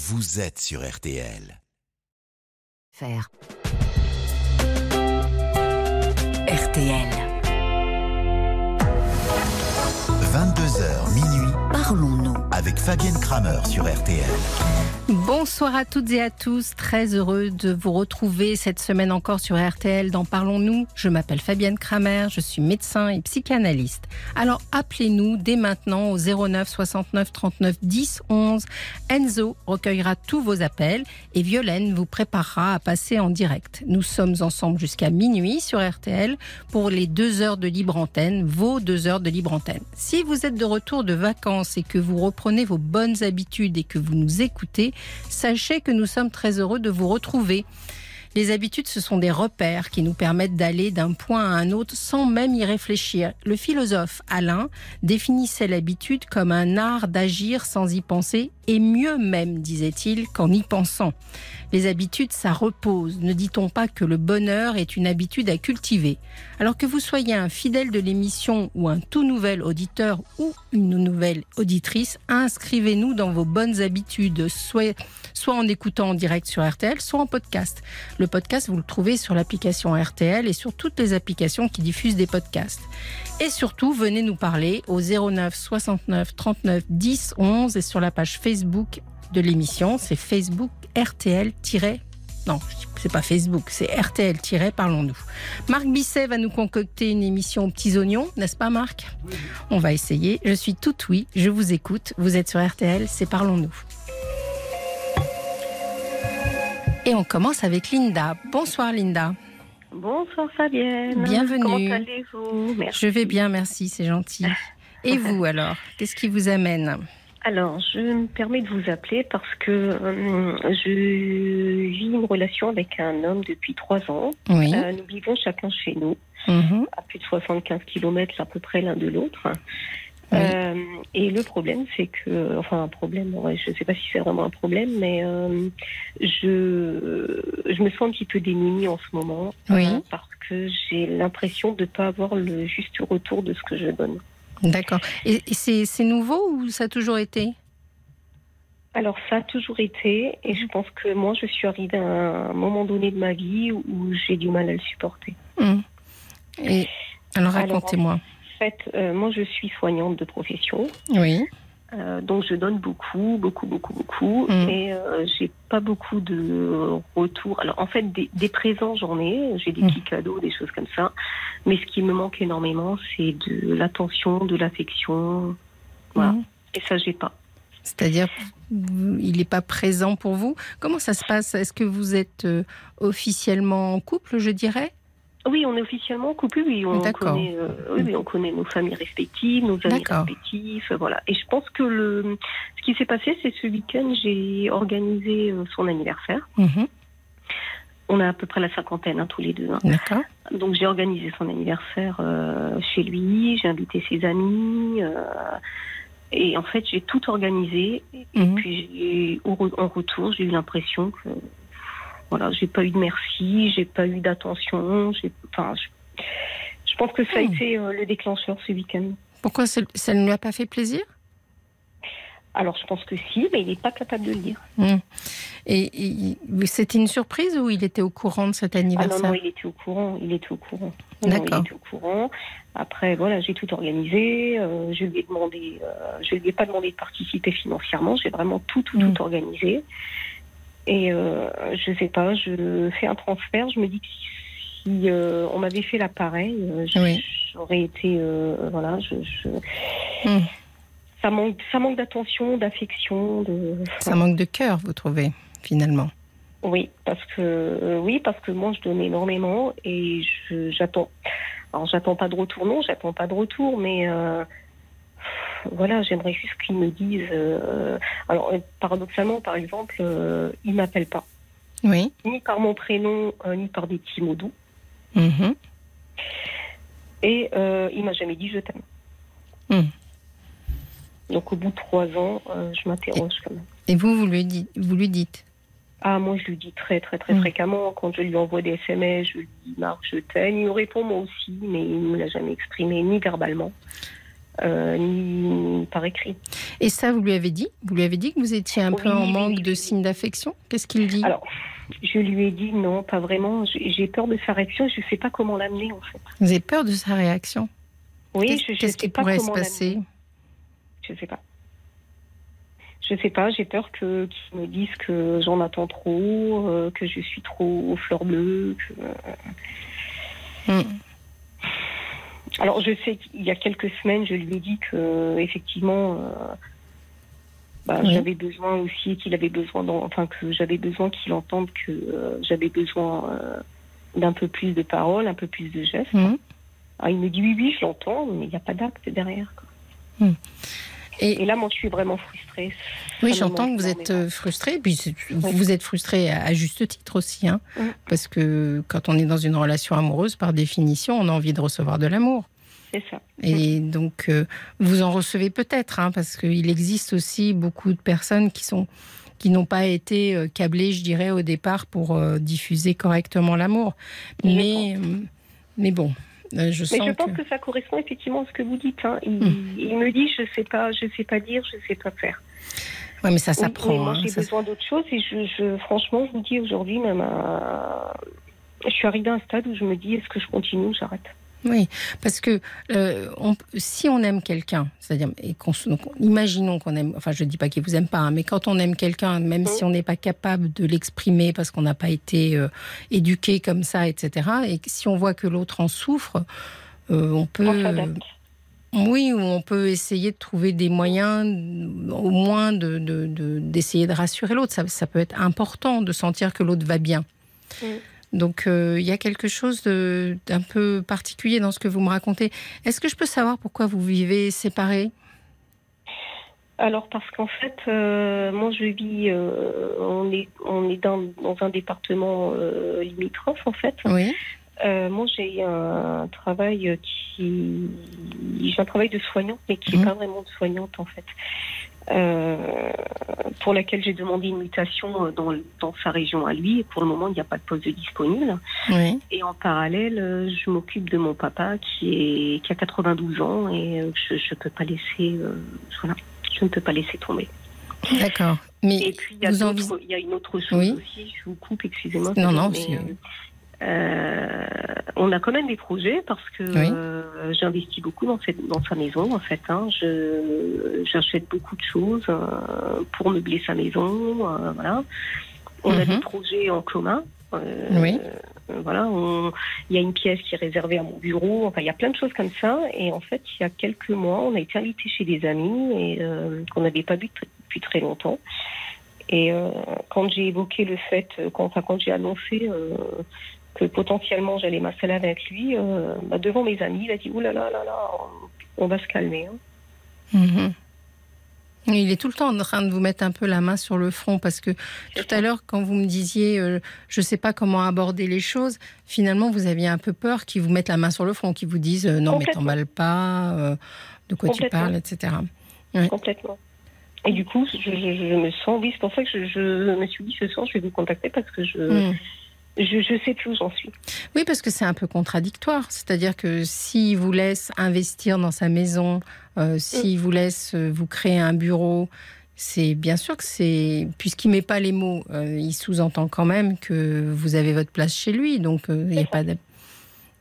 Vous êtes sur RTL. Faire. RTL. 22h minuit. Parlons-nous avec Fabienne Kraemer sur RTL. Bonsoir à toutes et à tous, très heureux de vous retrouver cette semaine encore sur RTL dans Parlons-Nous. Je m'appelle Fabienne Kraemer, je suis médecin et psychanalyste. Alors appelez-nous dès maintenant au 09 69 39 10 11. Enzo recueillera tous vos appels et Violaine vous préparera à passer en direct. Nous sommes ensemble jusqu'à minuit sur RTL pour les 2 heures de libre antenne, vos 2 heures de libre antenne. Si vous êtes de retour de vacances et que vous reprenez vos bonnes habitudes et que vous nous écoutez, sachez que nous sommes très heureux de vous retrouver. Les habitudes, ce sont des repères qui nous permettent d'aller d'un point à un autre sans même y réfléchir. Le philosophe Alain définissait l'habitude comme un art d'agir sans y penser, et mieux même, disait-il, qu'en y pensant. Les habitudes, ça repose. Ne dit-on pas que le bonheur est une habitude à cultiver? Alors que vous soyez un fidèle de l'émission ou un tout nouvel auditeur ou une nouvelle auditrice, inscrivez-nous dans vos bonnes habitudes, soit en écoutant en direct sur RTL, soit en podcast. Le podcast, vous le trouvez sur l'application RTL et sur toutes les applications qui diffusent des podcasts. Et surtout, venez nous parler au 09 69 39 10 11 et sur la page Facebook de l'émission, c'est Facebook RTL- Non, c'est pas Facebook, c'est RTL-Parlons-Nous. Marc Bisset va nous concocter une émission aux petits oignons, n'est-ce pas Marc ? Oui. On va essayer. Je suis tout oui, je vous écoute. Vous êtes sur RTL, c'est Parlons-Nous. Et on commence avec Linda. Bonsoir Linda. Bonsoir Fabienne. Bienvenue. Comment allez-vous ? Merci. Je vais bien, merci, c'est gentil. Et vous alors ? Qu'est-ce qui vous amène ? Alors, je me permets de vous appeler parce que je vis une relation avec un homme depuis 3 ans. Oui. Nous vivons chacun chez nous, à plus de 75 km à peu près l'un de l'autre. Oui. Et le problème, c'est que... Enfin, un problème, ouais, je ne sais pas si c'est vraiment un problème, mais je me sens un petit peu démunie en ce moment. Oui. Parce que j'ai l'impression de ne pas avoir le juste retour de ce que je donne. D'accord. Et c'est nouveau ou ça a toujours été ? Alors, ça a toujours été. Et je pense que moi, je suis arrivée à un moment donné de ma vie où j'ai du mal à le supporter. Mmh. Et, alors, racontez-moi. Alors, en fait, moi, je suis soignante de profession. Oui. Donc, je donne beaucoup. Mmh. Et j'ai pas beaucoup de retours. Alors, en fait, des présents, j'en ai. J'ai des petits cadeaux, des choses comme ça. Mais ce qui me manque énormément, c'est de l'attention, de l'affection. Voilà. Mmh. Et ça, j'ai pas. C'est-à-dire, il n'est pas présent pour vous. Comment ça se passe ? Est-ce que vous êtes officiellement en couple, je dirais ? Oui, on est officiellement en couple, oui, on connaît nos familles respectives, nos amis respectifs, voilà. Et je pense que ce qui s'est passé, c'est ce week-end, j'ai organisé son anniversaire. Mmh. On a à peu près la cinquantaine, hein, tous les deux. Hein. D'accord. Donc j'ai organisé son anniversaire chez lui, j'ai invité ses amis, et en fait j'ai tout organisé. Et puis en retour, j'ai eu l'impression que... Voilà, j'ai pas eu de merci, j'ai pas eu d'attention. Je pense que ça a été le déclencheur ce week-end. Pourquoi ça ne lui a pas fait plaisir ? Alors, je pense que si, mais il n'est pas capable de le dire. Mmh. Et c'était une surprise ou il était au courant de cet anniversaire ? Non, il était au courant. D'accord. Il était au courant. Après, voilà, j'ai tout organisé. Je lui ai pas demandé de participer financièrement. J'ai vraiment tout organisé. Et je sais pas, je fais un transfert, je me dis que si on m'avait fait l'appareil, j'aurais été... Ça manque d'attention, d'affection. Ça manque de cœur, vous trouvez, finalement. Oui, parce que moi, je donne énormément et j'attends. Alors, j'attends pas de retour, mais... Voilà, j'aimerais juste qu'ils me disent... Alors, paradoxalement, par exemple, ils ne m'appellent pas. Oui. Ni par mon prénom, ni par des petits mots doux. Mm-hmm. Et il ne m'a jamais dit « je t'aime ». Donc, au bout de 3 ans, je m'interroge quand même. Et vous lui dites ? Ah, moi, je lui dis très, très, très fréquemment. Quand je lui envoie des SMS, je lui dis « Marc, je t'aime ». Il me répond moi aussi, mais il ne me l'a jamais exprimé, ni verbalement. ni par écrit. Et ça, vous lui avez dit ? Vous lui avez dit que vous étiez un peu en manque de signes d'affection ? Qu'est-ce qu'il dit ? Alors, je lui ai dit non, pas vraiment. J'ai peur de sa réaction, je ne sais pas comment l'amener, en fait. Vous avez peur de sa réaction ? Oui, je ne sais pas. Qu'est-ce qui pourrait se passer ? Je ne sais pas. Je ne sais pas, j'ai peur qu'ils me disent que j'en attends trop, que je suis trop aux fleurs bleues. Alors, je sais qu'il y a quelques semaines, je lui ai dit qu'effectivement, j'avais besoin aussi, que j'avais besoin qu'il entende que j'avais besoin d'un peu plus de paroles, un peu plus de gestes. Alors, il me dit oui, je l'entends, mais il n'y a pas d'acte derrière. Et là, moi, je suis vraiment frustrée. Oui, j'entends que vous êtes frustrée. Puis vous êtes frustrée à juste titre aussi. Hein, parce que quand on est dans une relation amoureuse, par définition, on a envie de recevoir de l'amour. C'est ça. Et donc, vous en recevez peut-être. Hein, parce qu'il existe aussi beaucoup de personnes qui n'ont pas été câblées, je dirais, au départ pour diffuser correctement l'amour. Mais bon... Je pense que ça correspond effectivement à ce que vous dites. Hein. Il me dit, je sais pas dire, je sais pas faire. Oui, mais ça s'apprend. Oui, moi, j'ai besoin d'autre chose. Et franchement, je vous dis aujourd'hui, même, je suis arrivée à un stade où je me dis, est-ce que je continue ou j'arrête ? Oui, parce que si on aime quelqu'un, c'est-à-dire, imaginons qu'on aime, enfin je ne dis pas qu'il vous aime pas, hein, mais quand on aime quelqu'un, même si on n'est pas capable de l'exprimer parce qu'on n'a pas été éduqué comme ça, etc., et si on voit que l'autre en souffre, on peut... Oui, ou on peut essayer de trouver des moyens, au moins d'essayer de rassurer l'autre. Ça peut être important de sentir que l'autre va bien. Donc, y a quelque chose d'un peu particulier dans ce que vous me racontez. Est-ce que je peux savoir pourquoi vous vivez séparés ? Alors, parce qu'en fait, moi, je vis... on est dans un département limitrophe, en fait. Oui. Moi, j'ai un travail qui... J'ai un travail de soignante, mais qui n'est pas vraiment de soignante, en fait. Pour laquelle j'ai demandé une mutation dans sa région à lui. Et pour le moment, il n'y a pas de poste disponible. Oui. Et en parallèle, je m'occupe de mon papa qui a 92 ans et je ne peux pas laisser. Je ne peux pas laisser tomber. D'accord. Mais et puis il y a une autre chose aussi. Je vous coupe, excusez-moi. Non. On a quand même des projets parce que j'investis beaucoup dans sa maison en fait. Hein. J'achète beaucoup de choses pour meubler sa maison. Voilà. On a des projets en commun. Voilà. Il y a une pièce qui est réservée à mon bureau. Enfin, il y a plein de choses comme ça. Et en fait, il y a quelques mois, on a été invité chez des amis et qu'on n'avait pas vu depuis très longtemps. Et quand j'ai évoqué le fait, quand j'ai annoncé que potentiellement j'allais m'installer avec lui, devant mes amis, il a dit « Ouh là, on va se calmer. » Il est tout le temps en train de vous mettre un peu la main sur le front parce que tout à l'heure, quand vous me disiez je ne sais pas comment aborder les choses, finalement vous aviez un peu peur qu'ils vous mettent la main sur le front, qu'ils vous disent « Non mais t'emballe pas, de quoi tu parles, etc. » Ouais. Complètement. Et du coup, je me sens... Oui, c'est pour ça que je me suis dit ce soir, je vais vous contacter parce que je sais plus où j'en suis. Oui, parce que c'est un peu contradictoire. C'est-à-dire que s'il vous laisse investir dans sa maison, s'il vous laisse vous créer un bureau, c'est bien sûr que c'est... Puisqu'il ne met pas les mots, il sous-entend quand même que vous avez votre place chez lui. Donc, il n'y a pas de...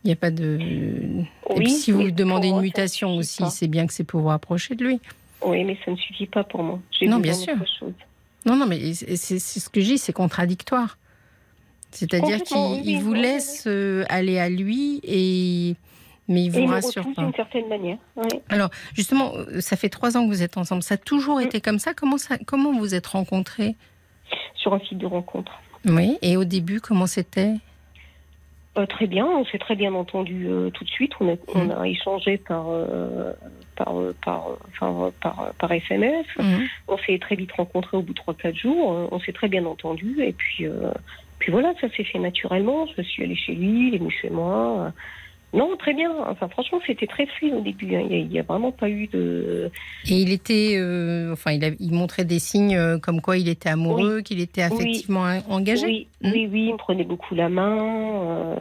Et puis, si vous demandez une mutation aussi, c'est bien que c'est pour vous rapprocher de lui. Oui, mais ça ne suffit pas pour moi. Non, bien sûr. Non, mais c'est ce que je dis, c'est contradictoire. C'est-à-dire qu'il vous laisse aller à lui, mais il ne vous rassure pas. D'une certaine manière. Oui. Alors, justement, ça fait 3 ans que vous êtes ensemble. Ça a toujours été comme ça. Comment vous êtes rencontrés ? Sur un site de rencontre. Oui, et au début, comment c'était ? Très bien, on s'est très bien entendu tout de suite. On a échangé par SMS. On s'est très vite rencontrés au bout de 3-4 jours. On s'est très bien entendu. Et puis, voilà, ça s'est fait naturellement. Je suis allée chez lui, il est venu chez moi. Non, très bien. Enfin, franchement, c'était très fluide au début. Hein. Il n'y a vraiment pas eu de... Et il était... il montrait des signes comme quoi il était amoureux, qu'il était affectivement engagé. Oui, il me prenait beaucoup la main.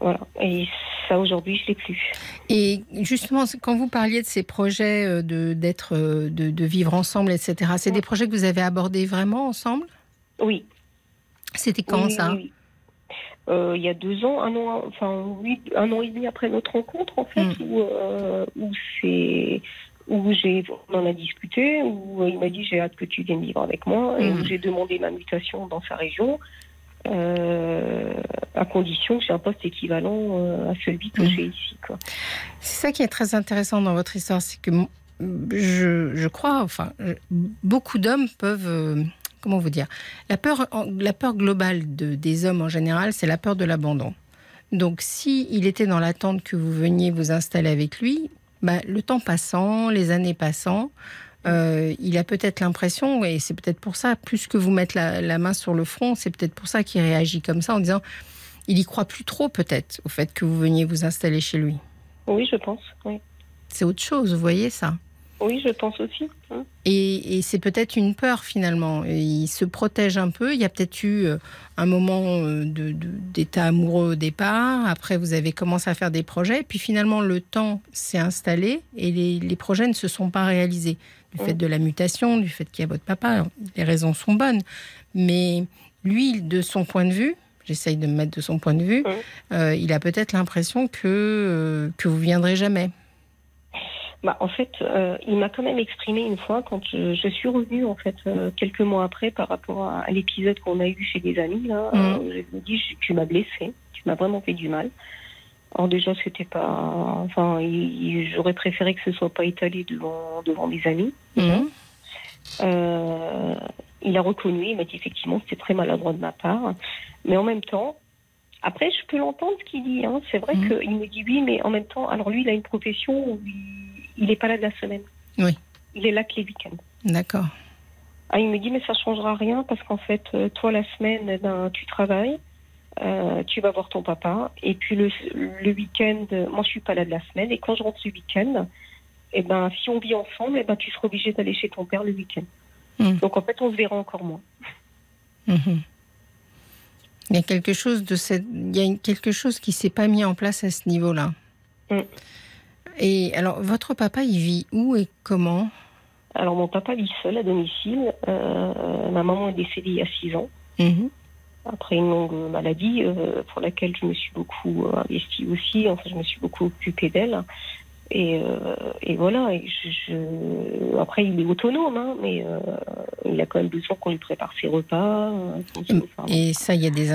Voilà. Et ça, aujourd'hui, je ne l'ai plus. Et justement, quand vous parliez de ces projets de vivre ensemble, etc., c'est des projets que vous avez abordés vraiment ensemble ? Oui. C'était quand, ça ? Oui. Il y a 2 ans, un an et demi après notre rencontre, en fait, on en a discuté, où il m'a dit « j'ai hâte que tu viennes vivre avec moi », et où j'ai demandé ma mutation dans sa région, à condition que j'ai un poste équivalent à celui que j'ai ici, quoi. C'est ça qui est très intéressant dans votre histoire, c'est que je crois, beaucoup d'hommes peuvent... Comment vous dire ? La peur globale des hommes en général, c'est la peur de l'abandon. Donc, s'il était dans l'attente que vous veniez vous installer avec lui, le temps passant, les années passant, il a peut-être l'impression, et c'est peut-être pour ça, plus que vous mettre la main sur le front, c'est peut-être pour ça qu'il réagit comme ça, en disant, il y croit plus trop peut-être au fait que vous veniez vous installer chez lui. Oui, je pense, oui. C'est autre chose, vous voyez ça ? Oui, je pense aussi. Et c'est peut-être une peur, finalement. Il se protège un peu. Il y a peut-être eu un moment d'état amoureux au départ. Après, vous avez commencé à faire des projets. Puis finalement, le temps s'est installé et les projets ne se sont pas réalisés. Du fait de la mutation, du fait qu'il y a votre papa, alors, les raisons sont bonnes. Mais lui, de son point de vue, j'essaye de me mettre de son point de vue, il a peut-être l'impression que vous ne viendrez jamais. En fait, il m'a quand même exprimé une fois quand je suis revenue, en fait, quelques mois après, par rapport à l'épisode qu'on a eu chez des amis. Là, je lui ai dit, tu m'as blessée, tu m'as vraiment fait du mal. Alors déjà, c'était pas... j'aurais préféré que ce soit pas étalé devant mes amis. Il a reconnu, il m'a dit effectivement que c'était très maladroit de ma part. Mais en même temps, après, je peux l'entendre ce qu'il dit. Hein. C'est vrai qu'il me dit oui, mais en même temps, alors lui, il a une profession où il n'est pas là de la semaine. Oui. Il est là que les week-ends. D'accord. Ah, il me dit, mais ça ne changera rien parce qu'en fait, toi, la semaine, tu travailles, tu vas voir ton papa. Et puis le week-end, moi, je ne suis pas là de la semaine. Et quand je rentre ce week-end, si on vit ensemble, tu seras obligé d'aller chez ton père le week-end. Donc, en fait, on se verra encore moins. Il y a quelque chose quelque chose qui ne s'est pas mis en place à ce niveau-là. Et alors, votre papa, il vit où et comment ? Alors, mon papa vit seul à domicile. Ma maman est décédée il y a 6 ans, après une longue maladie pour laquelle je me suis beaucoup investie aussi. Enfin, je me suis beaucoup occupée d'elle. Et voilà. Et après, il est autonome, mais il a quand même besoin qu'on lui prépare ses repas. Et ça, il y a des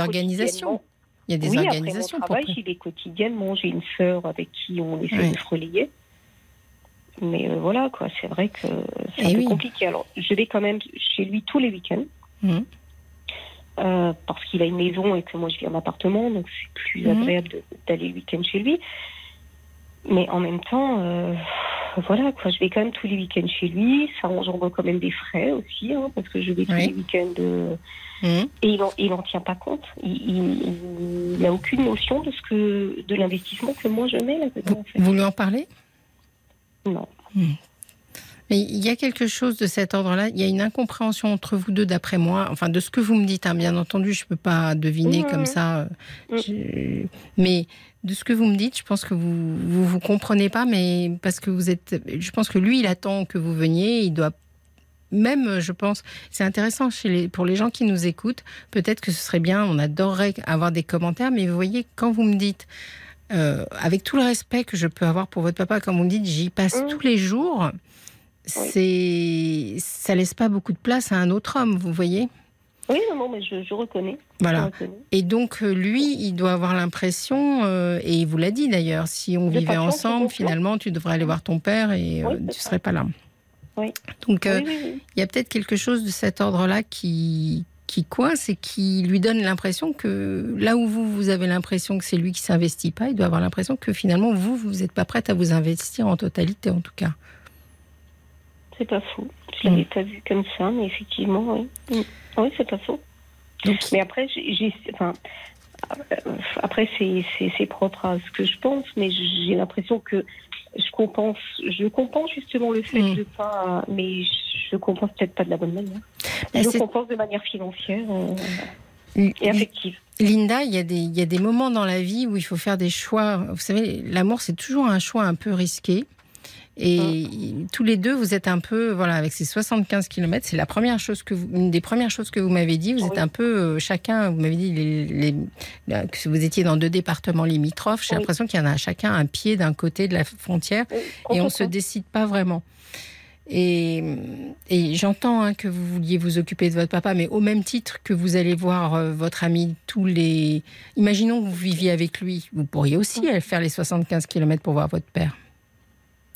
organisations. Après mon travail, j'y vais quotidiennement. J'ai une sœur avec qui on essaie de se relayer. Mais voilà, quoi. C'est vrai que c'est un peu compliqué. Alors, je vais quand même chez lui tous les week-ends. Parce qu'il a une maison et que moi, je vis en appartement. Donc, c'est plus agréable d'aller le week-end chez lui. Mais en même temps, voilà, quoi. Je vais quand même tous les week-ends chez lui. Ça engendre quand même des frais aussi, parce que je vais tous les week-ends... Et il n'en tient pas compte. Il n'a aucune notion de l'investissement que moi je mets là-dedans. En fait. Vous lui en parlez ? Non. Mais il y a quelque chose de cet ordre-là. Il y a une incompréhension entre vous deux, d'après moi. Enfin, de ce que vous me dites, bien entendu, je ne peux pas deviner comme ça. Mais de ce que vous me dites, je pense que vous ne vous comprenez pas, mais parce que vous êtes. Je pense que lui, il attend que vous veniez. Il doit. Même, je pense, c'est intéressant pour les gens qui nous écoutent, peut-être que ce serait bien, on adorerait avoir des commentaires, mais vous voyez, quand vous me dites, avec tout le respect que je peux avoir pour votre papa, quand vous me dites, j'y passe tous les jours, ça laisse pas beaucoup de place à un autre homme, vous voyez ? Oui, non, mais je reconnais. Voilà. Et donc, lui, il doit avoir l'impression, et il vous l'a dit d'ailleurs, si on vivait ensemble, finalement, tu devrais aller voir ton père et tu serais pas là. Oui. Donc, il y a peut-être quelque chose de cet ordre-là qui coince et qui lui donne l'impression que là où vous avez l'impression que c'est lui qui ne s'investit pas, il doit avoir l'impression que finalement, vous n'êtes pas prête à vous investir en totalité, en tout cas. C'est pas faux. Je ne l'avais pas vu comme ça, mais effectivement, oui. Oui, c'est pas faux. Donc, mais après, après c'est propre à ce que je pense, mais j'ai l'impression que je compense justement le fait de pas, mais je compense peut-être pas de la bonne manière. Je compense de manière financière. et affective. Linda, il y a des moments dans la vie où il faut faire des choix. Vous savez, l'amour, c'est toujours un choix un peu risqué. Et tous les deux, vous êtes un peu, voilà, avec ces 75 km, c'est la première chose que vous, une des premières choses que vous m'avez dit. Vous êtes un peu chacun, vous m'avez dit que vous étiez dans deux départements limitrophes. J'ai l'impression qu'il y en a chacun un pied d'un côté de la frontière et on ne se décide pas vraiment. Et j'entends que vous vouliez vous occuper de votre papa, mais au même titre que vous allez voir votre ami tous les... Imaginons que vous viviez avec lui, vous pourriez aussi faire les 75 km pour voir votre père.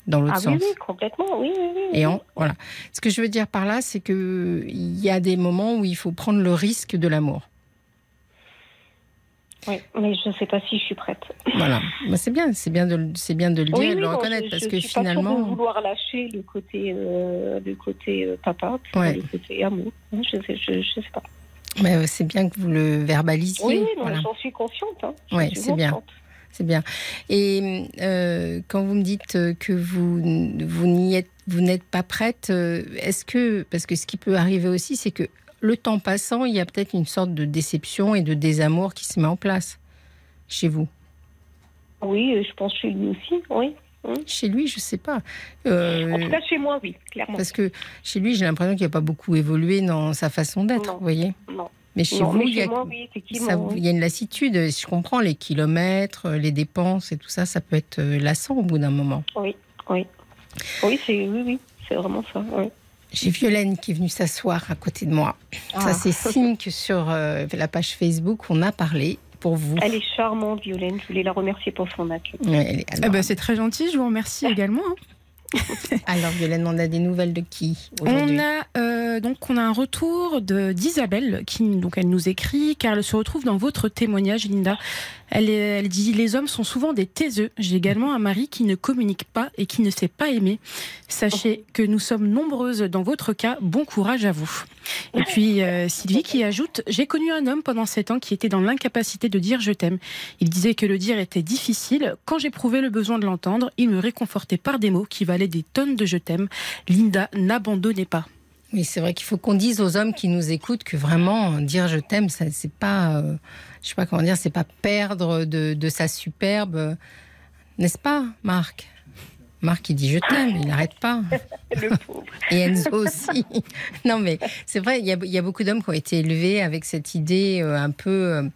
Dans l'autre sens. Oui, complètement, oui. Et voilà. Ce que je veux dire par là, c'est qu'il y a des moments où il faut prendre le risque de l'amour. Oui, mais je ne sais pas si je suis prête. Voilà, bah, c'est bien de le dire, de le reconnaître, parce que finalement... Je ne suis pas prête de vouloir lâcher le côté papa, puis le côté amour. Je ne sais pas. Mais c'est bien que vous le verbalisiez. Oui, non, voilà. J'en suis consciente. Oui, c'est bien. C'est bien. Et quand vous me dites que vous n'êtes pas prête, est-ce que... Parce que ce qui peut arriver aussi, c'est que le temps passant, il y a peut-être une sorte de déception et de désamour qui se met en place chez vous. Oui, je pense chez lui aussi, oui. Chez lui, je ne sais pas. En tout cas, chez moi, oui, clairement. Parce que chez lui, j'ai l'impression qu'il n'y a pas beaucoup évolué dans sa façon d'être, vous voyez ? Non. Mais chez vous, il y a une lassitude. Je comprends les kilomètres, les dépenses et tout ça, ça peut être lassant au bout d'un moment. Oui, c'est vraiment ça. Oui. J'ai Violaine qui est venue s'asseoir à côté de moi. Ah. Ça, c'est signe que sur la page Facebook, on a parlé pour vous. Elle est charmante, Violaine. Je voulais la remercier pour son accueil. Ouais, c'est très gentil. Je vous remercie également. Alors, Violaine, on a des nouvelles de qui aujourd'hui ? On a un retour d'Isabelle qui elle nous écrit, car elle se retrouve dans votre témoignage, Linda. Elle dit « Les hommes sont souvent des taiseux. J'ai également un mari qui ne communique pas et qui ne sait pas aimer. Sachez que nous sommes nombreuses dans votre cas. Bon courage à vous. » Et puis Sylvie qui ajoute « J'ai connu un homme pendant 7 ans qui était dans l'incapacité de dire je t'aime. Il disait que le dire était difficile. Quand j'éprouvais le besoin de l'entendre, il me réconfortait par des mots qui valaient des tonnes de je t'aime. Linda, n'abandonnez pas. » Oui, c'est vrai qu'il faut qu'on dise aux hommes qui nous écoutent que vraiment dire je t'aime, ça, c'est pas, je sais pas comment dire, c'est pas perdre de sa superbe, n'est-ce pas, Marc ? Marc, il dit je t'aime, il n'arrête pas. Le pauvre. Et Enzo aussi. Non, mais c'est vrai, il y a beaucoup d'hommes qui ont été élevés avec cette idée un peu.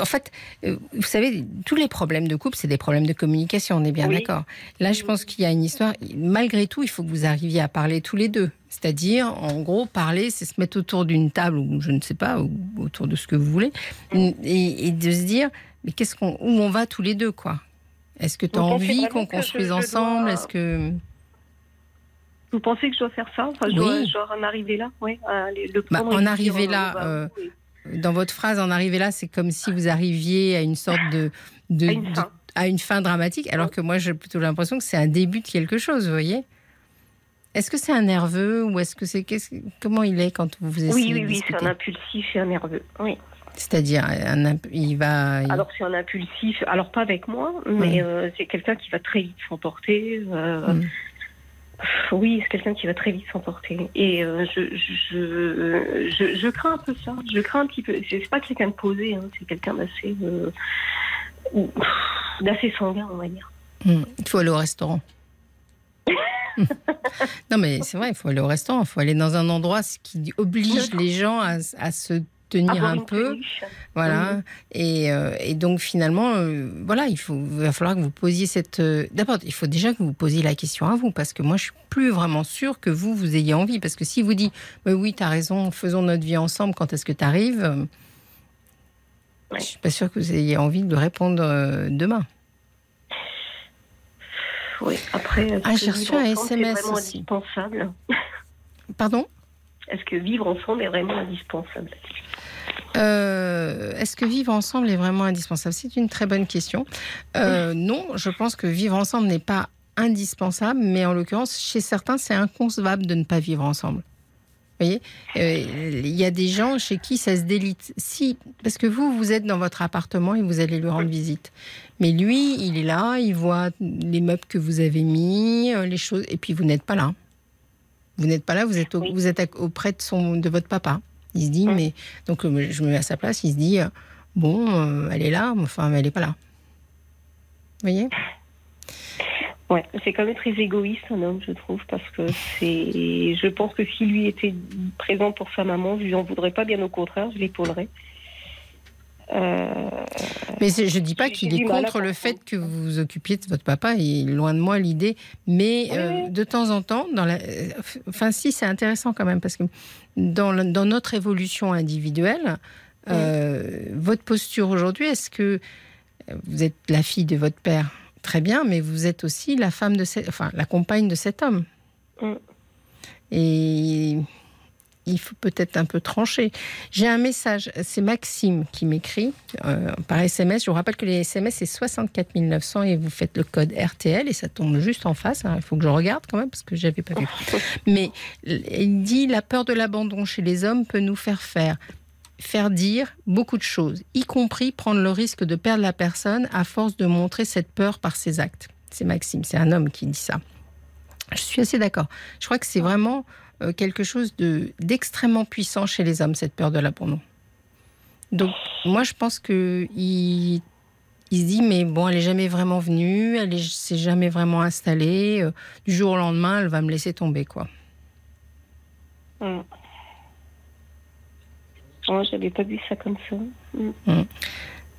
En fait, vous savez, tous les problèmes de couple, c'est des problèmes de communication, on est bien d'accord. Là, je pense qu'il y a une histoire. Malgré tout, il faut que vous arriviez à parler tous les deux. C'est-à-dire, en gros, parler, c'est se mettre autour d'une table, ou je ne sais pas, ou autour de ce que vous voulez, et de se dire, mais où on va tous les deux, quoi. Est-ce que tu as envie qu'on construise ensemble ? Est-ce que... Vous pensez que je dois faire ça ? Enfin, je dois en arriver là, oui. Dans votre phrase, en arriver là, c'est comme si vous arriviez à une sorte à une fin dramatique, alors que moi, j'ai plutôt l'impression que c'est un début de quelque chose, vous voyez ? Est-ce que c'est un nerveux ou est-ce que c'est... Comment il est quand vous essayez de discuter ? Oui, c'est un impulsif et un nerveux, oui. C'est-à-dire, Alors, c'est un impulsif, alors pas avec moi, mais c'est quelqu'un qui va très vite s'emporter. Oui, c'est quelqu'un qui va très vite s'emporter. Et je crains un peu ça. Je crains un petit peu. C'est pas quelqu'un de posé, c'est quelqu'un d'assez sanguin, on va dire. Il faut aller au restaurant. Non, mais c'est vrai, il faut aller au restaurant. Il faut aller dans un endroit qui oblige les gens à se tenir un peu, voilà. Et donc finalement, voilà, il va falloir que vous posiez cette... D'abord, il faut déjà que vous posiez la question à vous, parce que moi, je suis plus vraiment sûre que vous ayez envie, parce que si vous dites, bah oui, t'as raison, faisons notre vie ensemble, quand est-ce que t'arrives ? Je suis pas sûre que vous ayez envie de répondre demain. Oui, après... j'ai reçu un SMS aussi. Pardon ? Est-ce que vivre ensemble est vraiment indispensable ? Est-ce que vivre ensemble est vraiment indispensable ? C'est une très bonne question. Non, je pense que vivre ensemble n'est pas indispensable, mais en l'occurrence, chez certains, c'est inconcevable de ne pas vivre ensemble. Vous voyez ? Il y a des gens chez qui ça se délite. Si, parce que vous êtes dans votre appartement et vous allez lui rendre visite. Mais lui, il est là, il voit les meubles que vous avez mis, les choses, et puis vous n'êtes pas là. Vous n'êtes pas là, vous êtes auprès de votre papa. Il se dit, mais... Donc, je me mets à sa place, il se dit, bon, elle est là, enfin, mais elle n'est pas là. Vous voyez ? Ouais, c'est quand même très égoïste un homme, je trouve, parce que c'est... Je pense que si lui était présent pour sa maman, je lui en voudrais pas, bien au contraire, je l'épaulerais. Mais je dis pas qu'il est contre le fait que vous vous occupiez de votre papa, et loin de moi l'idée, mais de temps en temps, dans la... enfin si, c'est intéressant quand même, parce que dans notre évolution individuelle, votre posture aujourd'hui, est-ce que vous êtes la fille de votre père ? Très bien, mais vous êtes aussi la femme de cette, enfin la compagne de cet homme. Et il faut peut-être un peu trancher. J'ai un message, c'est Maxime qui m'écrit par SMS. Je vous rappelle que les SMS c'est 64 900 et vous faites le code RTL et ça tombe juste en face. Il faut que je regarde quand même parce que j'avais pas vu. Mais il dit la peur de l'abandon chez les hommes peut nous faire dire beaucoup de choses, y compris prendre le risque de perdre la personne à force de montrer cette peur par ses actes. C'est Maxime, c'est un homme qui dit ça. Je suis assez d'accord. Je crois que c'est vraiment quelque chose d'extrêmement puissant chez les hommes, cette peur de l'abandon. Donc, moi, je pense qu'il se dit, mais bon, elle n'est jamais vraiment venue, elle ne s'est jamais vraiment installée, du jour au lendemain, elle va me laisser tomber, quoi. Moi, je n'avais pas vu ça comme ça.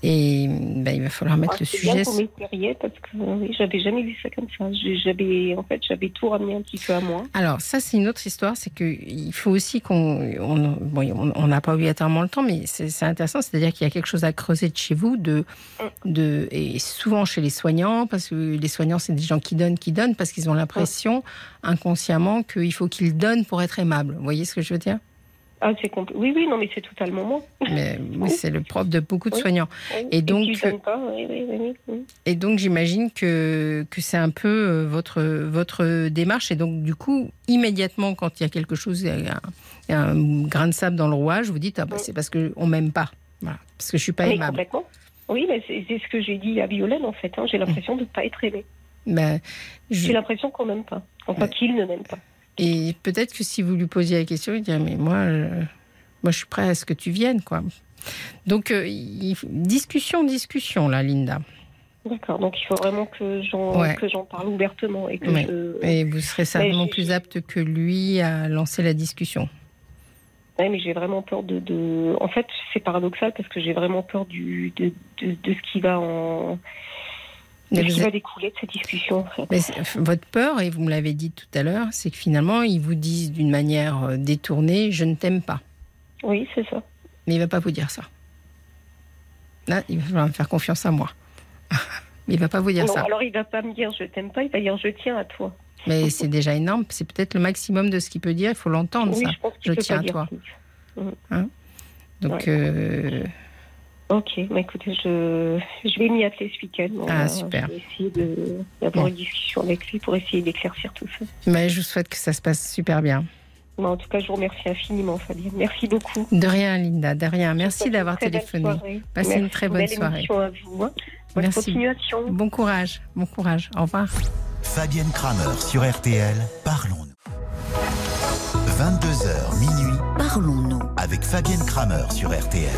Et ben, il va falloir mettre le sujet... C'est bien pour mes parce que je n'avais jamais vu ça comme ça. J'avais tout ramené un petit peu à moi. Alors, ça, c'est une autre histoire. C'est qu'il faut aussi on n'a pas obligatoirement le temps, mais c'est intéressant. C'est-à-dire qu'il y a quelque chose à creuser de chez vous, et souvent chez les soignants, parce que les soignants, c'est des gens qui donnent, parce qu'ils ont l'impression, inconsciemment, qu'il faut qu'ils donnent pour être aimables. Vous voyez ce que je veux dire ? Ah, c'est oui, non, mais c'est totalement moi. Mais c'est le propre de beaucoup de soignants. Et donc, j'imagine que c'est un peu votre démarche. Et donc, du coup, immédiatement, quand il y a quelque chose, il y a un grain de sable dans le rouage, vous dites, c'est parce qu'on ne m'aime pas. Voilà, parce que je ne suis pas aimable. Complètement. Oui, mais c'est ce que j'ai dit à Violaine, en fait. J'ai l'impression de ne pas être aimée. J'ai l'impression qu'on ne m'aime pas. Enfin, qu'il ne m'aime pas. Et peut-être que si vous lui posiez la question, il dirait, mais moi, je suis prêt à ce que tu viennes, quoi. Donc, discussion, là, Linda. D'accord, donc il faut vraiment que j'en parle ouvertement. Et vous serez certainement plus apte que lui à lancer la discussion. Oui, mais j'ai vraiment peur de... En fait, c'est paradoxal, parce que j'ai vraiment peur de ce qui va en... Qu'est-ce qui va découler de cette discussion, en fait. Votre peur, et vous me l'avez dit tout à l'heure, c'est que finalement, ils vous disent d'une manière détournée, je ne t'aime pas. Oui, c'est ça. Mais il ne va pas vous dire ça. Là, il va falloir me faire confiance à moi. Mais il ne va pas vous dire ça. Alors, il ne va pas me dire je t'aime pas, il va dire je tiens à toi. Mais c'est déjà énorme, c'est peut-être le maximum de ce qu'il peut dire, il faut l'entendre, oui, ça. Je pense qu'il peut tiens pas à dire toi. Donc... Ok, bah écoutez, je vais m'y atteler ce week-end. Super. Je vais essayer d'avoir une discussion avec lui pour essayer d'éclaircir tout ça. Mais je vous souhaite que ça se passe super bien. Bah en tout cas, je vous remercie infiniment, Fabienne. Merci beaucoup. De rien, Linda, de rien. Merci d'avoir téléphoné. Passez une très bonne soirée. À vous, hein. Bonne continuation. Bon courage. Au revoir. Fabienne Kraemer sur RTL, Parlons-nous. 22h minuit, Parlons-nous avec Fabienne Kraemer sur RTL.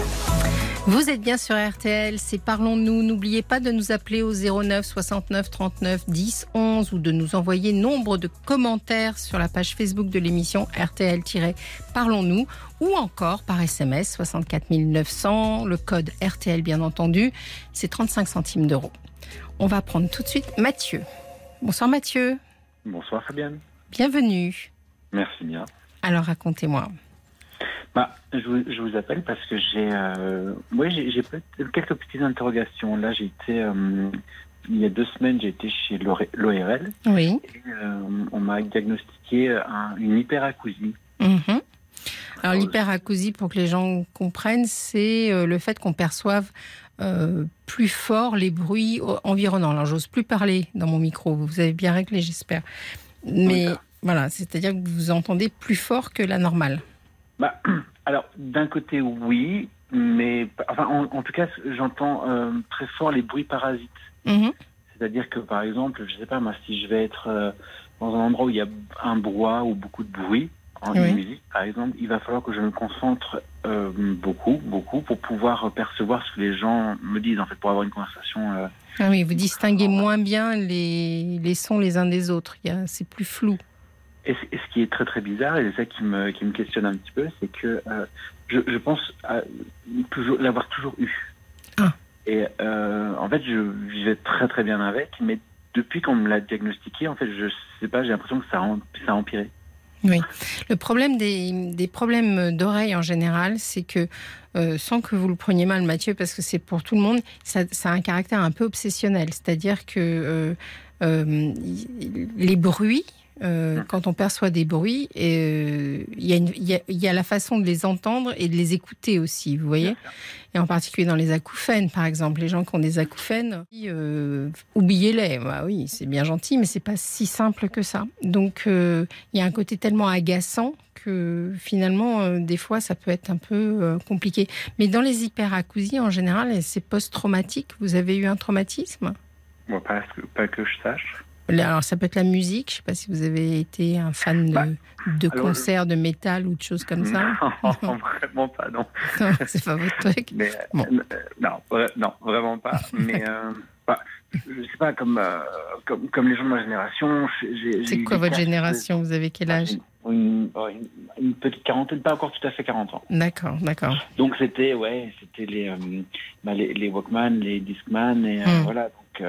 Vous êtes bien sur RTL, c'est Parlons-nous. N'oubliez pas de nous appeler au 09 69 39 10 11 ou de nous envoyer nombre de commentaires sur la page Facebook de l'émission RTL-Parlons-nous ou encore par SMS 64 900, le code RTL bien entendu, c'est 35 centimes d'euros. On va prendre tout de suite Mathieu. Bonsoir Mathieu. Bonsoir Fabienne. Bienvenue. Merci bien. Alors racontez-moi. Je vous appelle parce que j'ai quelques petites interrogations. Là, il y a 2 semaines, j'étais chez l'ORL. Oui. Et, on m'a diagnostiqué une hyperacousie. Alors, l'hyperacousie, pour que les gens comprennent, c'est le fait qu'on perçoive plus fort les bruits environnants. Alors, j'ose plus parler dans mon micro. Vous avez bien réglé, j'espère. Mais voilà, c'est-à-dire que vous entendez plus fort que la normale. Alors, d'un côté, oui, mais enfin, en tout cas, j'entends très fort les bruits parasites. C'est-à-dire que, par exemple, je ne sais pas, si je vais être dans un endroit où il y a un brouhaha ou beaucoup de bruit, En musique, par exemple, il va falloir que je me concentre beaucoup pour pouvoir percevoir ce que les gens me disent, en fait, pour avoir une conversation. Vous distinguez moins bien les sons les uns des autres. C'est plus flou. Et ce qui est très très bizarre, et c'est ça qui me questionne un petit peu, c'est que je pense l'avoir toujours eu. Ah. Et en fait, je vivais très très bien avec, mais depuis qu'on me l'a diagnostiqué, en fait, je sais pas, j'ai l'impression que ça a empiré. Oui. Le problème des problèmes d'oreille en général, c'est que, sans que vous le preniez mal, Mathieu, parce que c'est pour tout le monde, ça a un caractère un peu obsessionnel. C'est-à-dire que les bruits, quand on perçoit des bruits, il y a la façon de les entendre et de les écouter aussi, vous voyez ? Et en particulier dans les acouphènes, par exemple. Les gens qui ont des acouphènes, oubliez-les. Bah oui, c'est bien gentil, mais c'est pas si simple que ça. Donc, il y a un côté tellement agaçant que finalement, des fois, ça peut être un peu compliqué. Mais dans les hyperacousies, en général, c'est post-traumatique. Vous avez eu un traumatisme ? Bon, pas que je sache. Alors, ça peut être la musique. Je ne sais pas si vous avez été un fan de concerts de métal ou de choses comme ça. Non, vraiment pas, non. Non, c'est pas votre truc. Mais, bon. Non, vraiment pas. Mais je ne sais pas, comme les gens de ma génération... C'est quoi votre génération ? Vous avez quel âge ? Une petite quarantaine, pas encore tout à fait 40 ans. D'accord. Donc, c'était les Walkman, les Discman, et voilà. Donc,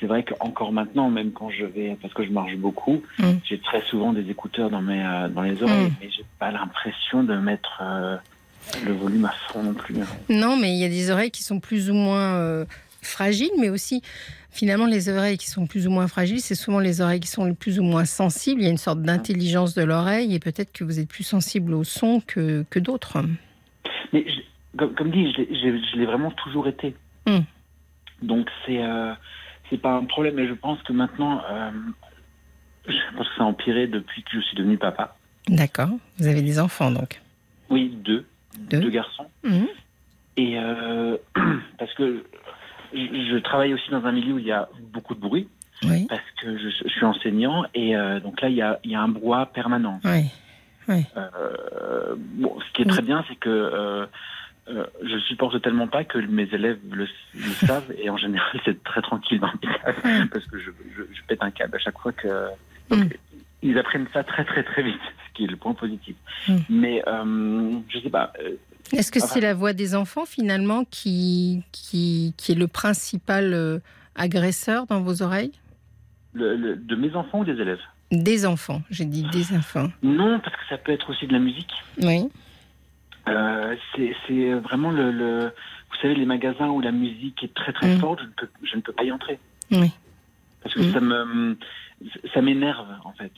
c'est vrai qu'encore maintenant, même quand je vais, parce que je marche beaucoup, j'ai très souvent des écouteurs dans les oreilles, mais j'ai pas l'impression de mettre le volume à fond non plus. Non, mais il y a des oreilles qui sont plus ou moins fragiles, mais aussi, finalement, les oreilles qui sont plus ou moins fragiles, c'est souvent les oreilles qui sont les plus ou moins sensibles. Il y a une sorte d'intelligence de l'oreille, et peut-être que vous êtes plus sensible au son que d'autres. Mais, comme dit, je l'ai vraiment toujours été. Donc, c'est pas un problème, mais je pense que maintenant, je pense que ça a empiré depuis que je suis devenu papa. D'accord. Vous avez des enfants, donc ? Oui, deux garçons. Et parce que je travaille aussi dans un milieu où il y a beaucoup de bruit, parce que je suis enseignant, et donc là, il y a un brouhaha permanent. Oui. Ce qui est très bien, c'est que... je supporte tellement pas que mes élèves le savent, et en général c'est très tranquille dans mes classes, parce que je pète un câble à chaque fois que... Donc, ils apprennent ça très très très vite, ce qui est le point positif. Mais je sais pas... Est-ce que c'est la voix des enfants finalement qui est le principal agresseur dans vos oreilles ? De mes enfants ou des élèves ? Des enfants, j'ai dit des enfants. Non, parce que ça peut être aussi de la musique. Oui. C'est vraiment vous savez, les magasins où la musique est très très forte, je ne peux pas y entrer. Oui. Parce que ça m'énerve, en fait.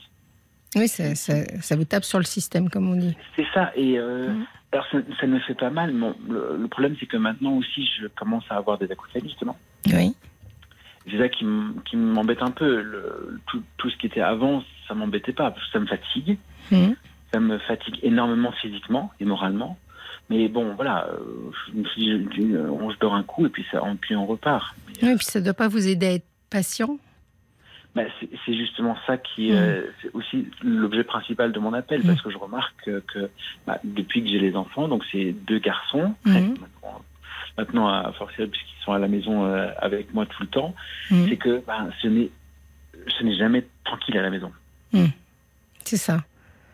Oui, ça vous tape sur le système, comme on dit. C'est ça, et alors ça me fait pas mal. Bon, le problème, c'est que maintenant aussi, je commence à avoir des acouphènes, justement. Oui. C'est ça qui m'embête un peu. Tout ce qui était avant, ça m'embêtait pas, parce que ça me fatigue. Ça me fatigue énormément physiquement et moralement. Mais bon, voilà, je me suis dit, on se dort un coup et puis on repart. Oui, et puis ça ne doit pas vous aider à être patient. C'est justement ça qui est aussi l'objet principal de mon appel, parce que je remarque que depuis que j'ai les enfants, donc c'est deux garçons, maintenant à forcer, puisqu'ils sont à la maison avec moi tout le temps, c'est que ce n'est jamais tranquille à la maison. C'est ça.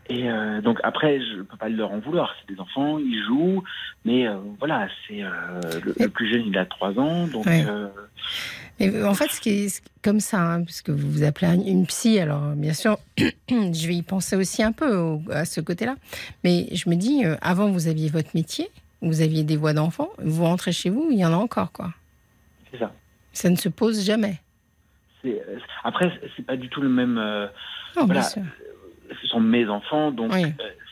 Et donc après, je ne peux pas leur en vouloir. C'est des enfants, ils jouent, mais voilà, c'est le plus jeune, il a 3 ans, donc... Ouais. Mais en fait, ce qui est comme ça, hein, puisque vous vous appelez une psy, alors bien sûr, je vais y penser aussi un peu à ce côté-là, mais je me dis, avant vous aviez votre métier, vous aviez des voix d'enfants, vous rentrez chez vous, il y en a encore, quoi. C'est ça. Ça ne se pose jamais. Après, c'est pas du tout le même... non, voilà. Bien sûr. Ce sont mes enfants, donc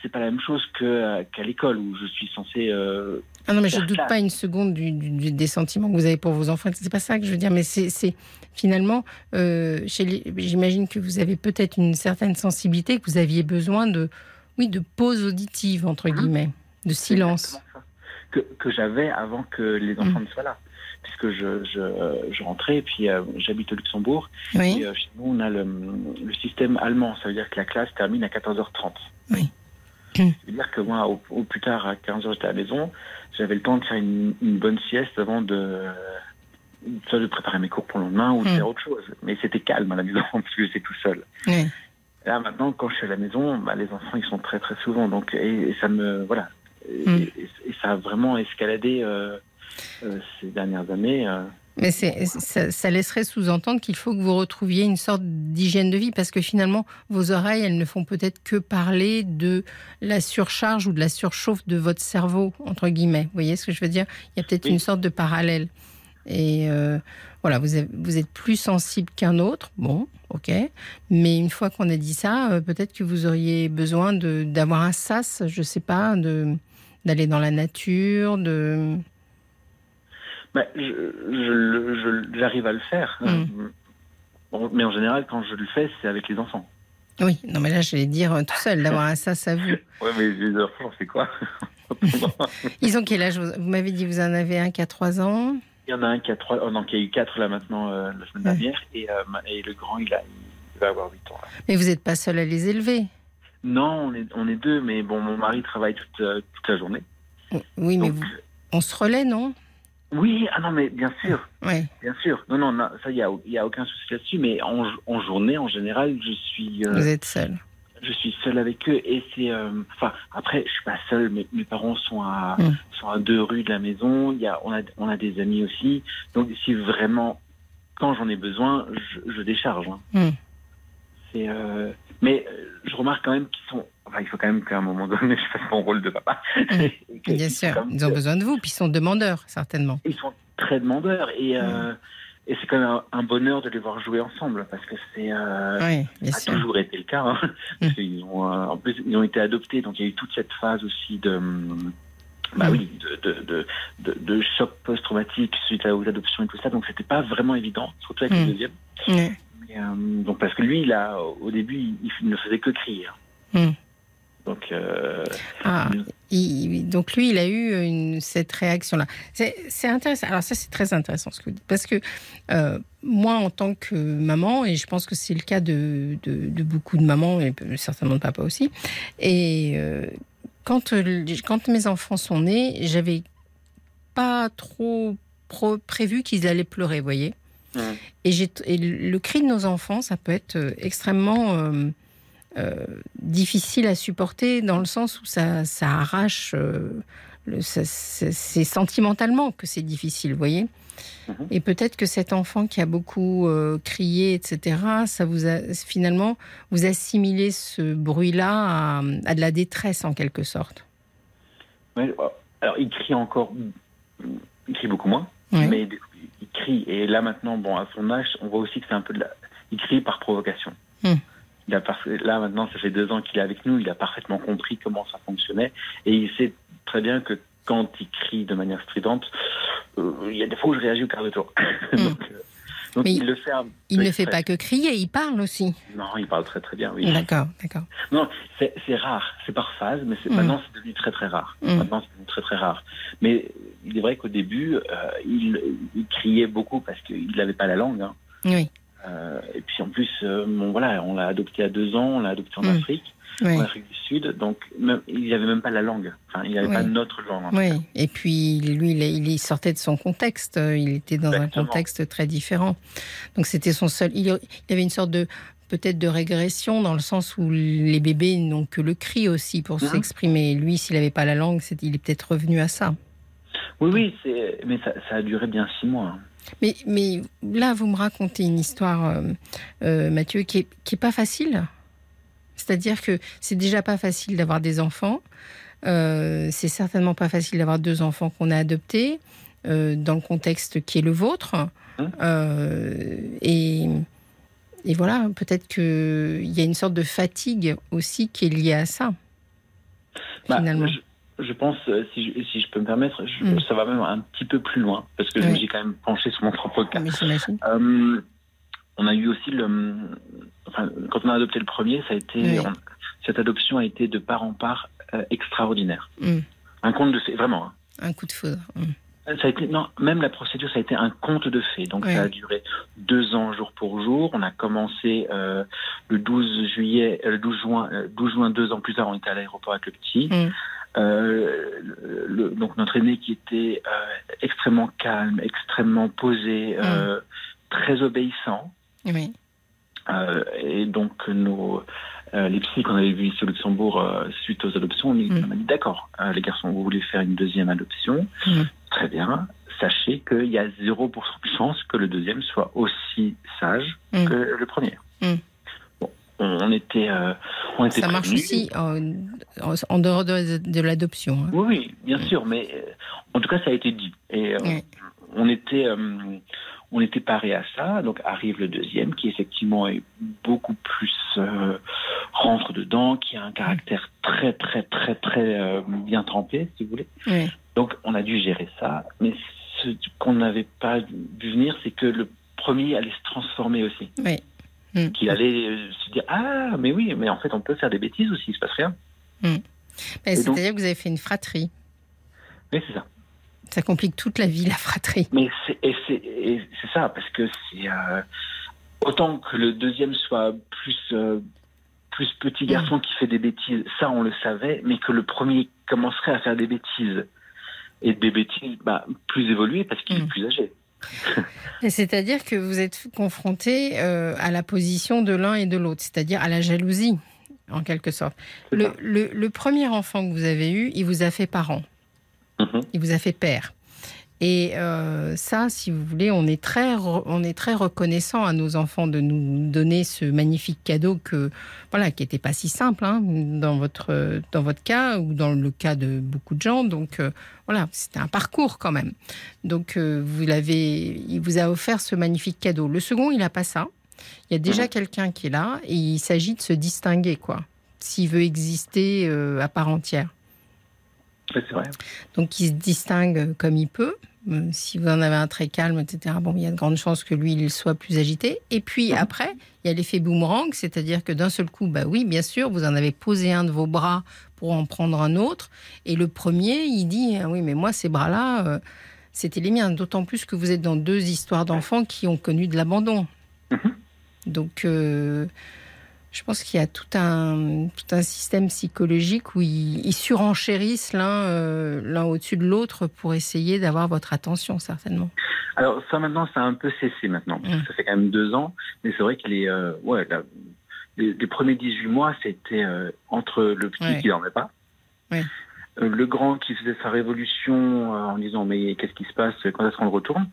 c'est pas la même chose qu'à l'école où je suis censée. Ah non, mais je ne doute pas une seconde des sentiments que vous avez pour vos enfants. C'est pas ça que je veux dire, mais c'est finalement, j'imagine que vous avez peut-être une certaine sensibilité, que vous aviez besoin de pause auditive entre guillemets, de silence que j'avais avant que les enfants ne soient là. Puisque je rentrais, et puis j'habite au Luxembourg, et chez nous on a le système allemand, ça veut dire que la classe termine à 14h30. Oui. C'est-à-dire que moi, au plus tard, à 15h, j'étais à la maison, j'avais le temps de faire une bonne sieste avant de préparer mes cours pour le lendemain ou de faire autre chose. Mais c'était calme à la maison, parce que j'étais tout seul. Mmh. Là, maintenant, quand je suis à la maison, bah, les enfants, ils sont très, très souvent. Donc, et ça me... Voilà. Et ça a vraiment escaladé ces dernières années. Mais ça laisserait sous-entendre qu'il faut que vous retrouviez une sorte d'hygiène de vie, parce que finalement, vos oreilles, elles ne font peut-être que parler de la surcharge ou de la surchauffe de votre cerveau, entre guillemets. Vous voyez ce que je veux dire ? Il y a peut-être une sorte de parallèle. Et voilà, vous êtes plus sensible qu'un autre, bon, ok, mais une fois qu'on a dit ça, peut-être que vous auriez besoin d'avoir un sas, je sais pas, d'aller dans la nature, de... Bah, j'arrive à le faire, mais en général, quand je le fais, c'est avec les enfants. Oui, non mais là, j'allais dire tout seul, d'avoir un sas à vous. Oui, mais les enfants, c'est quoi? Ils ont quel âge? Vous m'avez dit vous en avez un qui a 3 ans. Il y en a un qui a 3, oh non, qui a eu 4 là maintenant la semaine dernière, et le grand il va avoir 8 ans. Là. Mais vous n'êtes pas seul à les élever? Non, on est deux, mais bon, mon mari travaille toute la journée. Oui, donc, mais on se relaie, non? Oui, ah non, mais bien sûr, ouais. Bien sûr. Non, ça il y a aucun souci là-dessus, mais en journée, en général, je suis. Vous êtes seul? Je suis seul avec eux, et c'est. Enfin, après, je suis pas seul. Mes parents sont à 2 rues de la maison. On a des amis aussi. Donc, si vraiment, quand j'en ai besoin, je décharge. Hein. C'est. Mais je remarque quand même qu'ils sont. Enfin, il faut quand même qu'à un moment donné, je fasse mon rôle de papa. Bien sûr. Ils ont besoin de vous, puis ils sont demandeurs, certainement. Ils sont très demandeurs, et. Et c'est quand même un bonheur de les voir jouer ensemble, parce que c'est ça a toujours été le cas. Hein. Parce qu'ils ont, en plus, ils ont été adoptés, donc il y a eu toute cette phase aussi de choc post-traumatique suite aux adoptions et tout ça. Donc c'était pas vraiment évident, surtout avec le deuxième. Mais, donc parce que lui, là, au début, il ne faisait que crier. Donc, donc lui, il a eu cette réaction-là. C'est intéressant. Alors ça, c'est très intéressant ce que vous dites. Parce que moi, en tant que maman, et je pense que c'est le cas de beaucoup de mamans, et certainement de papa aussi, et quand mes enfants sont nés, j'avais pas trop prévu qu'ils allaient pleurer, vous voyez. Et le cri de nos enfants, ça peut être extrêmement... difficile à supporter, dans le sens où ça arrache, c'est sentimentalement que c'est difficile, vous voyez. Et peut-être que cet enfant qui a beaucoup crié, etc., ça vous a, finalement, vous assimilez ce bruit-là à de la détresse, en quelque sorte. Ouais, alors, il crie beaucoup moins, mais il crie, et là maintenant, bon, à son âge, on voit aussi que c'est un peu il crie par provocation. Là, maintenant, ça fait 2 ans qu'il est avec nous, il a parfaitement compris comment ça fonctionnait, et il sait très bien que quand il crie de manière stridente, il y a des fois où je réagis au quart de tour. Donc il le fait. Il ne fait pas que crier, il parle aussi. Non, il parle très très bien, oui. D'accord. Non, c'est rare, c'est par phase, mais maintenant c'est devenu très très rare. Mais il est vrai qu'au début, il criait beaucoup parce qu'il n'avait pas la langue. Hein. Oui. Et puis en plus, on l'a adopté à 2 ans, on l'a adopté en Afrique, en Afrique du Sud, donc il n'avait même pas la langue, enfin il n'avait pas notre langue. Et puis lui, il sortait de son contexte, il était dans un contexte très différent. Donc c'était son seul. Il avait une sorte de peut-être de régression, dans le sens où les bébés n'ont que le cri aussi pour s'exprimer. Lui, s'il n'avait pas la langue, il est peut-être revenu à ça. Oui, mais ça a duré bien 6 mois. Mais là, vous me racontez une histoire, Mathieu, qui est pas facile. C'est-à-dire que c'est déjà pas facile d'avoir des enfants. C'est certainement pas facile d'avoir 2 enfants qu'on a adoptés dans le contexte qui est le vôtre. Et voilà, peut-être qu'il y a une sorte de fatigue aussi qui est liée à ça, finalement. Je pense, si je peux me permettre, ça va même un petit peu plus loin, parce que je me suis quand même penché sur mon propre cas. On a eu aussi quand on a adopté le premier, ça a été, cette adoption a été de part en part extraordinaire. Un coup de foudre. Ça a été, non, même la procédure, ça a été un conte de fées. Donc, oui. Ça a duré 2 ans, jour pour jour. On a commencé le 12 juin, 2 ans plus tard, on était à l'aéroport avec le petit. Mm. Donc, notre aîné qui était extrêmement calme, extrêmement posé, très obéissant. Oui. Et donc, les psys qu'on avait vus ici au Luxembourg suite aux adoptions, on m'a dit d'accord, les garçons, vous voulez faire une deuxième adoption, très bien, sachez qu'il y a 0% de chance que le deuxième soit aussi sage que le premier. Bon, on était ça prévenus. Marche aussi en dehors de l'adoption. Hein. Oui, bien sûr, mais en tout cas, ça a été dit. Et on était paré à ça, donc arrive le deuxième qui effectivement est beaucoup plus rentre dedans, qui a un caractère très très très très bien trempé, si vous voulez. Oui. Donc on a dû gérer ça, mais ce qu'on n'avait pas vu venir, c'est que le premier allait se transformer aussi. Oui. Qu'il allait se dire ah mais oui, mais en fait on peut faire des bêtises aussi, il se passe rien. C'est-à-dire que vous avez fait une fratrie. Oui, c'est ça. Ça complique toute la vie, la fratrie. Mais c'est ça, parce que c'est autant que le deuxième soit plus petit garçon qui fait des bêtises, ça on le savait, mais que le premier commencerait à faire des bêtises. Et des bêtises plus évoluées parce qu'il est plus âgé. C'est-à-dire que vous êtes confronté à la position de l'un et de l'autre, c'est-à-dire à la jalousie, en quelque sorte. Le premier enfant que vous avez eu, il vous a fait parent. Il vous a fait père. Et ça, si vous voulez, on est très reconnaissant à nos enfants de nous donner ce magnifique cadeau qui n'était pas si simple dans votre cas ou dans le cas de beaucoup de gens. Donc c'était un parcours quand même. Donc il vous a offert ce magnifique cadeau. Le second, il n'a pas ça. Il y a déjà quelqu'un qui est là et il s'agit de se distinguer s'il veut exister à part entière. C'est vrai. Donc, il se distingue comme il peut. Si vous en avez un très calme, etc., il y a de grandes chances que lui, il soit plus agité. Et puis, après, il y a l'effet boomerang, c'est-à-dire que d'un seul coup, oui, bien sûr, vous en avez posé un de vos bras pour en prendre un autre. Et le premier, il dit, ah oui, mais moi, ces bras-là, c'était les miens. D'autant plus que vous êtes dans 2 histoires d'enfants qui ont connu de l'abandon. Donc... je pense qu'il y a tout un système psychologique où ils surenchérissent l'un au-dessus de l'autre pour essayer d'avoir votre attention, certainement. Alors ça, maintenant, ça a un peu cessé maintenant. Ça fait quand même 2 ans. Mais c'est vrai que les premiers 18 mois, c'était entre le petit qui ne dormait pas, le grand qui faisait sa révolution en disant « mais qu'est-ce qui se passe, quand est-ce qu'on le retourne ?»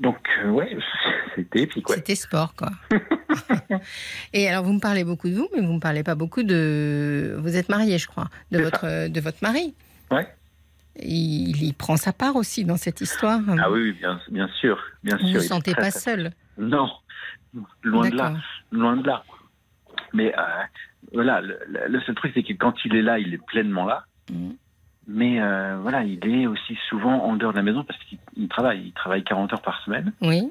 donc, c'était épique. Ouais. C'était sport, quoi. Et alors, vous me parlez beaucoup de vous, mais vous ne me parlez pas beaucoup de... Vous êtes mariée, je crois, de votre mari. Oui. Il prend sa part aussi dans cette histoire. Ah oui, bien sûr. Bien sûr. Vous ne vous sentez pas seule. Non, loin de là. Mais le seul truc, c'est que quand il est là, il est pleinement là. Mais il est aussi souvent en dehors de la maison parce qu'il travaille. Il travaille 40 heures par semaine. Oui.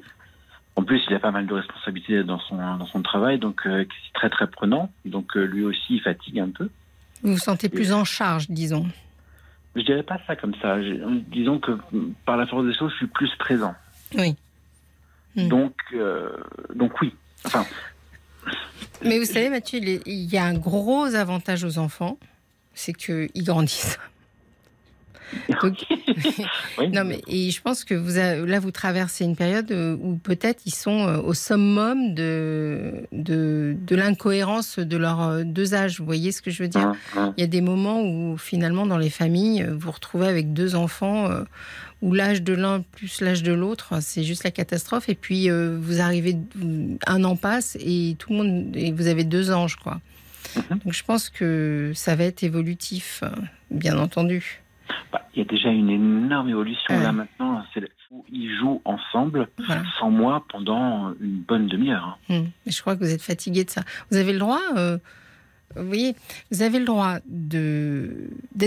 En plus, il a pas mal de responsabilités dans son travail, donc c'est très très prenant. Donc lui aussi, il fatigue un peu. Vous vous sentez plus en charge, disons. Je dirais pas ça comme ça. Disons que par la force des choses, je suis plus présent. Oui. Donc oui. Enfin. Mais vous savez, Mathieu, il y a un gros avantage aux enfants, c'est qu'ils grandissent. Donc, non, mais et je pense que vous traversez une période où peut-être ils sont au summum de l'incohérence de leurs 2 âges. Vous voyez ce que je veux dire ? Il y a des moments où finalement dans les familles, vous vous retrouvez avec 2 enfants où l'âge de l'un plus l'âge de l'autre, c'est juste la catastrophe. Et puis vous arrivez, 1 an passe et tout le monde et vous avez 2 ans, je crois. Donc je pense que ça va être évolutif, bien entendu. Il y a déjà une énorme évolution là maintenant. C'est où ils jouent ensemble sans moi pendant une bonne demi-heure. Je crois que vous êtes fatigué de ça. Vous avez le droit, vous voyez, d'être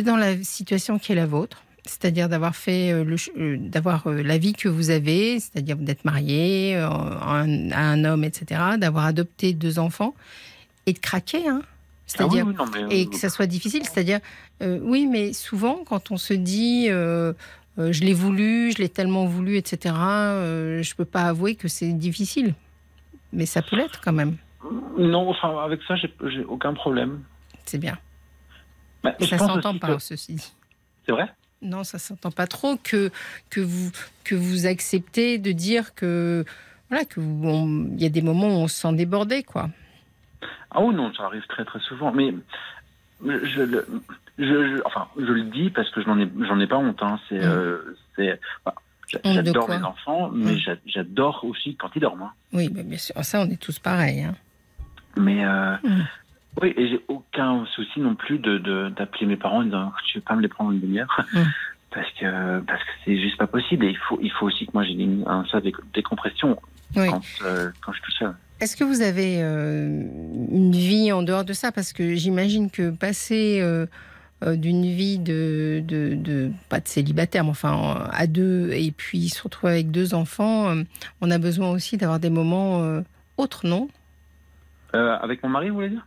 dans la situation qui est la vôtre, c'est-à-dire d'avoir fait la vie que vous avez, c'est-à-dire d'être marié à un homme, etc., d'avoir adopté 2 enfants et de craquer. C'est-à-dire, ah oui, non, mais... Et que ça soit difficile, c'est-à-dire, oui, mais souvent, quand on se dit Je l'ai voulu, je l'ai tellement voulu, etc. Je peux pas avouer que c'est difficile. Mais ça peut l'être quand même. Non, enfin, avec ça, j'ai aucun problème. C'est bien. Bah, ça s'entend pas, ceci dit. C'est vrai ? Non, ça s'entend pas trop que vous acceptez de dire que voilà que il y a des moments où on se sent débordé, quoi. Ah oui, non, ça arrive très très souvent. Mais je le dis parce que j'en ai pas honte. Hein. C'est, bah, j'adore mes enfants, mais j'adore aussi quand ils dorment. Hein. Oui, mais bien sûr, ça on est tous pareils. Hein. Mais oui, et j'ai aucun souci non plus d'appeler mes parents et de dire tu veux pas me les prendre une demi-heure parce que c'est juste pas possible. Et il faut aussi que moi j'ai un sas de décompression quand je suis tout seul. Est-ce que vous avez une vie en dehors de ça ? Parce que j'imagine que passer d'une vie de pas de célibataire, mais enfin à deux, et puis se retrouver avec deux enfants, on a besoin aussi d'avoir des moments autres, non ? Avec mon mari, vous voulez dire ?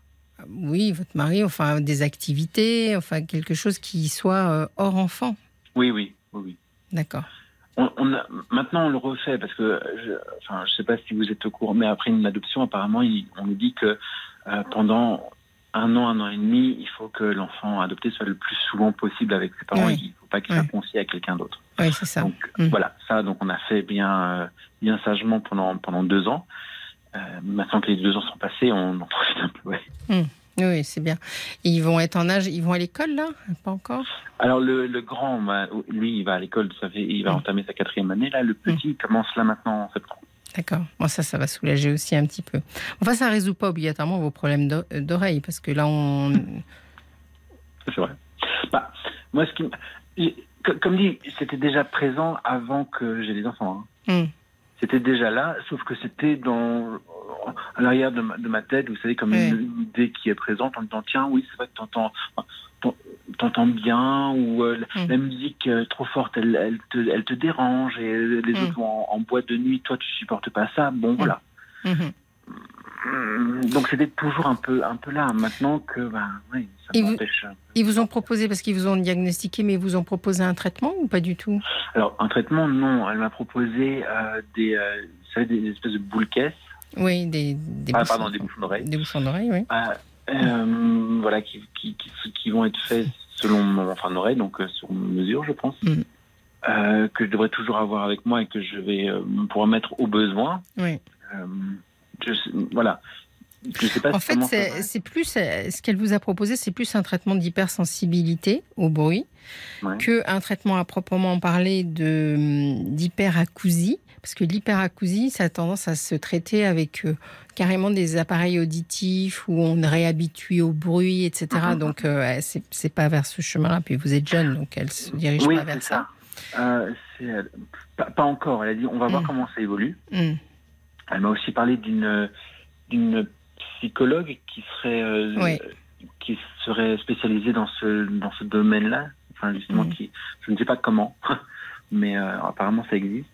Oui, votre mari, enfin des activités, enfin quelque chose qui soit hors enfant. Oui. D'accord. Maintenant, on le refait parce que, je sais pas si vous êtes au courant, mais après une adoption, apparemment, on nous dit que pendant un an et demi, il faut que l'enfant adopté soit le plus souvent possible avec ses parents. Oui. Il ne faut pas qu'il soit confié à quelqu'un d'autre. Oui, c'est ça. Donc voilà, ça, donc on a fait bien sagement pendant 2 ans. Maintenant que les 2 ans sont passés, on en profite un peu. Ouais. Oui, c'est bien. Et ils vont être en âge, ils vont à l'école là ? Pas encore ? Alors le grand, lui, il va à l'école, vous savez, il va entamer sa 4e année. Là, le petit commence là maintenant en septembre. D'accord. Bon, ça va soulager aussi un petit peu. Enfin, ça ne résout pas obligatoirement vos problèmes d'oreille, parce que là, on... C'est vrai. Bah, moi, comme dit, c'était déjà présent avant que j'ai des enfants. Hein. C'était déjà là, sauf que c'était à l'arrière de ma tête, vous savez, comme une idée qui est présente en disant tiens, oui, c'est vrai que t'entends bien, ou la musique trop forte, elle te dérange, et les autres en boîte de nuit, toi, tu supportes pas ça, bon, voilà. Donc c'était toujours un peu là, maintenant que ça m'empêche. Ils vous ont proposé, parce qu'ils vous ont diagnostiqué, mais ils vous ont proposé un traitement ou pas du tout ? Alors un traitement, non. Elle m'a proposé vous savez, des espèces de boules-caisses. Oui, des bouchons d'oreilles. Des bouchons d'oreilles, oui. Voilà, qui vont être faits selon mon oreille, donc sur mesure, je pense, que je devrais toujours avoir avec moi et que je vais pouvoir mettre au besoin. Oui. Voilà. Je sais pas en fait, c'est plus ce qu'elle vous a proposé, c'est plus un traitement d'hypersensibilité au bruit qu'un traitement à proprement parler d'hyperacousie, parce que l'hyperacousie, ça a tendance à se traiter avec carrément des appareils auditifs où on réhabitue au bruit, etc. Donc, c'est pas vers ce chemin-là. Puis vous êtes jeune, donc elle se dirige pas vers ça. Pas encore. Elle a dit, on va voir comment ça évolue. Elle m'a aussi parlé d'une psychologue qui serait spécialisée dans ce domaine-là. Enfin, justement, je ne sais pas comment, mais apparemment ça existe.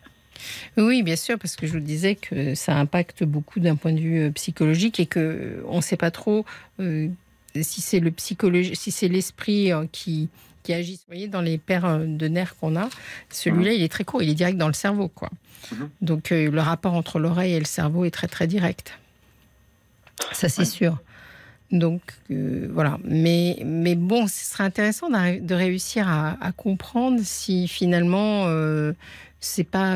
Oui, bien sûr, parce que je vous disais que ça impacte beaucoup d'un point de vue psychologique et que on ne sait pas trop si c'est le psychologue, si c'est l'esprit qui agissent. Vous voyez, dans les paires de nerfs qu'on a, celui-là, il est très court, il est direct dans le cerveau, quoi. Donc, le rapport entre l'oreille et le cerveau est très, très direct. Ça, c'est sûr. Donc, voilà. Mais bon, ce serait intéressant de réussir à comprendre si, finalement, c'est pas...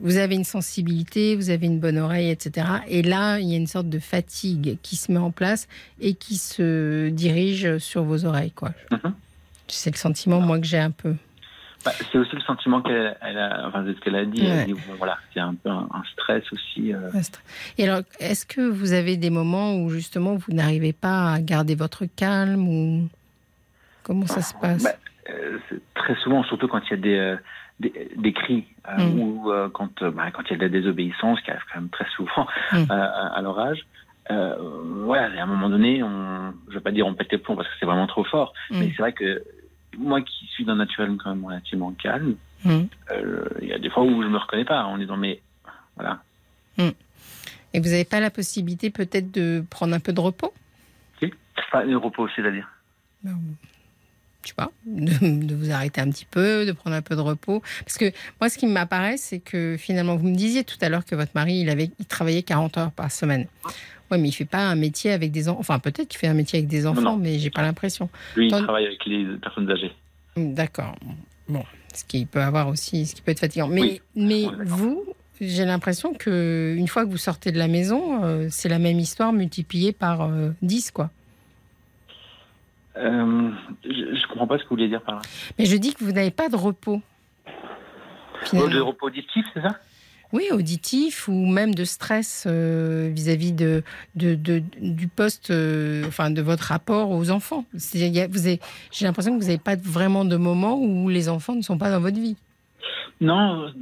vous avez une sensibilité, vous avez une bonne oreille, etc. Et là, il y a une sorte de fatigue qui se met en place et qui se dirige sur vos oreilles, quoi. C'est le sentiment, moi, que j'ai un peu. Bah, c'est aussi le sentiment qu'elle a dit. Ouais. Elle dit bon, voilà, c'est un peu un stress aussi. Et alors, est-ce que vous avez des moments où, justement, vous n'arrivez pas à garder votre calme ou... Comment ça se passe ? Très souvent, surtout quand il y a des cris ou quand il y a de la désobéissance, qui arrive quand même très souvent à l'orage. À un moment donné, je ne vais pas dire on pète les plombs parce que c'est vraiment trop fort, mais c'est vrai que moi qui suis d'un naturel quand même relativement calme, il y a des fois où je ne me reconnais pas en disant mais voilà. Et vous n'avez pas la possibilité peut-être de prendre un peu de repos ? Si, enfin, le repos, c'est-à-dire tu vois, de vous arrêter un petit peu, de prendre un peu de repos. Parce que moi, ce qui m'apparaît, c'est que finalement, vous me disiez tout à l'heure que votre mari, il travaillait 40 heures par semaine. Oui, mais il ne fait pas un métier avec des enfants. Enfin, peut-être qu'il fait un métier avec des enfants, non. Mais je n'ai pas l'impression. Lui, il travaille avec les personnes âgées. D'accord. Bon, ce qui peut avoir aussi, ce qui peut être fatigant. Mais, oui. Mais vous, j'ai l'impression qu'une fois que vous sortez de la maison, c'est la même histoire multipliée par 10, quoi. Je ne comprends pas ce que vous voulez dire par là. Mais je dis que vous n'avez pas de repos. Oh, de repos auditif, c'est ça ? Oui, auditif ou même de stress vis-à-vis du poste, enfin de votre rapport aux enfants. J'ai l'impression que vous n'avez pas vraiment de moment où les enfants ne sont pas dans votre vie. Non,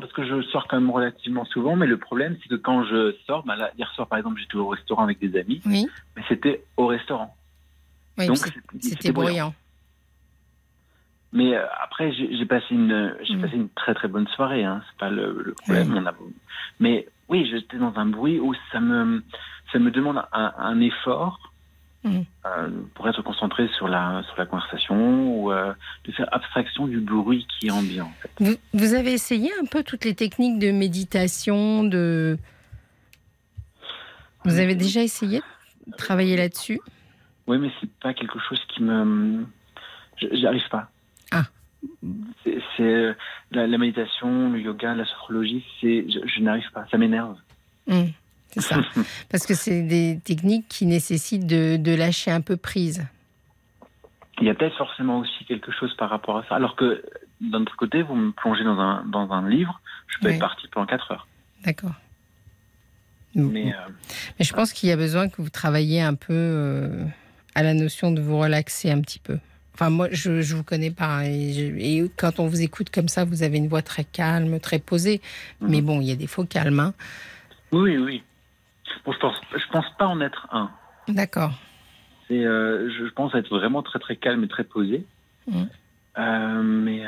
parce que je sors quand même relativement souvent, mais le problème, c'est que quand je sors, bah là, hier soir, par exemple, j'étais au restaurant avec des amis, oui. Mais c'était au restaurant. Oui, donc, c'était bruyant. Mais après, j'ai passé une très très bonne soirée, hein. C'est pas le problème. Oui. Mais oui, j'étais dans un bruit où ça me demande un effort pour être concentré sur la conversation ou de faire abstraction du bruit qui est ambiant. En fait. Vous avez essayé un peu toutes les techniques de méditation, Vous avez déjà essayé de travailler là-dessus ? Oui, mais c'est pas quelque chose qui me... J'y arrive pas. Ah. C'est la méditation, le yoga, la sophrologie, je n'arrive pas, ça m'énerve. C'est ça, parce que c'est des techniques qui nécessitent de lâcher un peu prise. Il y a peut-être forcément aussi quelque chose par rapport à ça, alors que d'un autre côté, vous me plongez dans un livre, je peux être parti pendant 4 heures. D'accord. Mais je pense qu'il y a besoin que vous travailliez un peu... à la notion de vous relaxer un petit peu. Enfin, moi, je vous connais pas. Et quand on vous écoute comme ça, vous avez une voix très calme, très posée. Mais bon, il y a des faux calmes. Hein. Oui. Bon, je pense pas en être un. D'accord. Je pense être vraiment très, très calme et très posé. Mais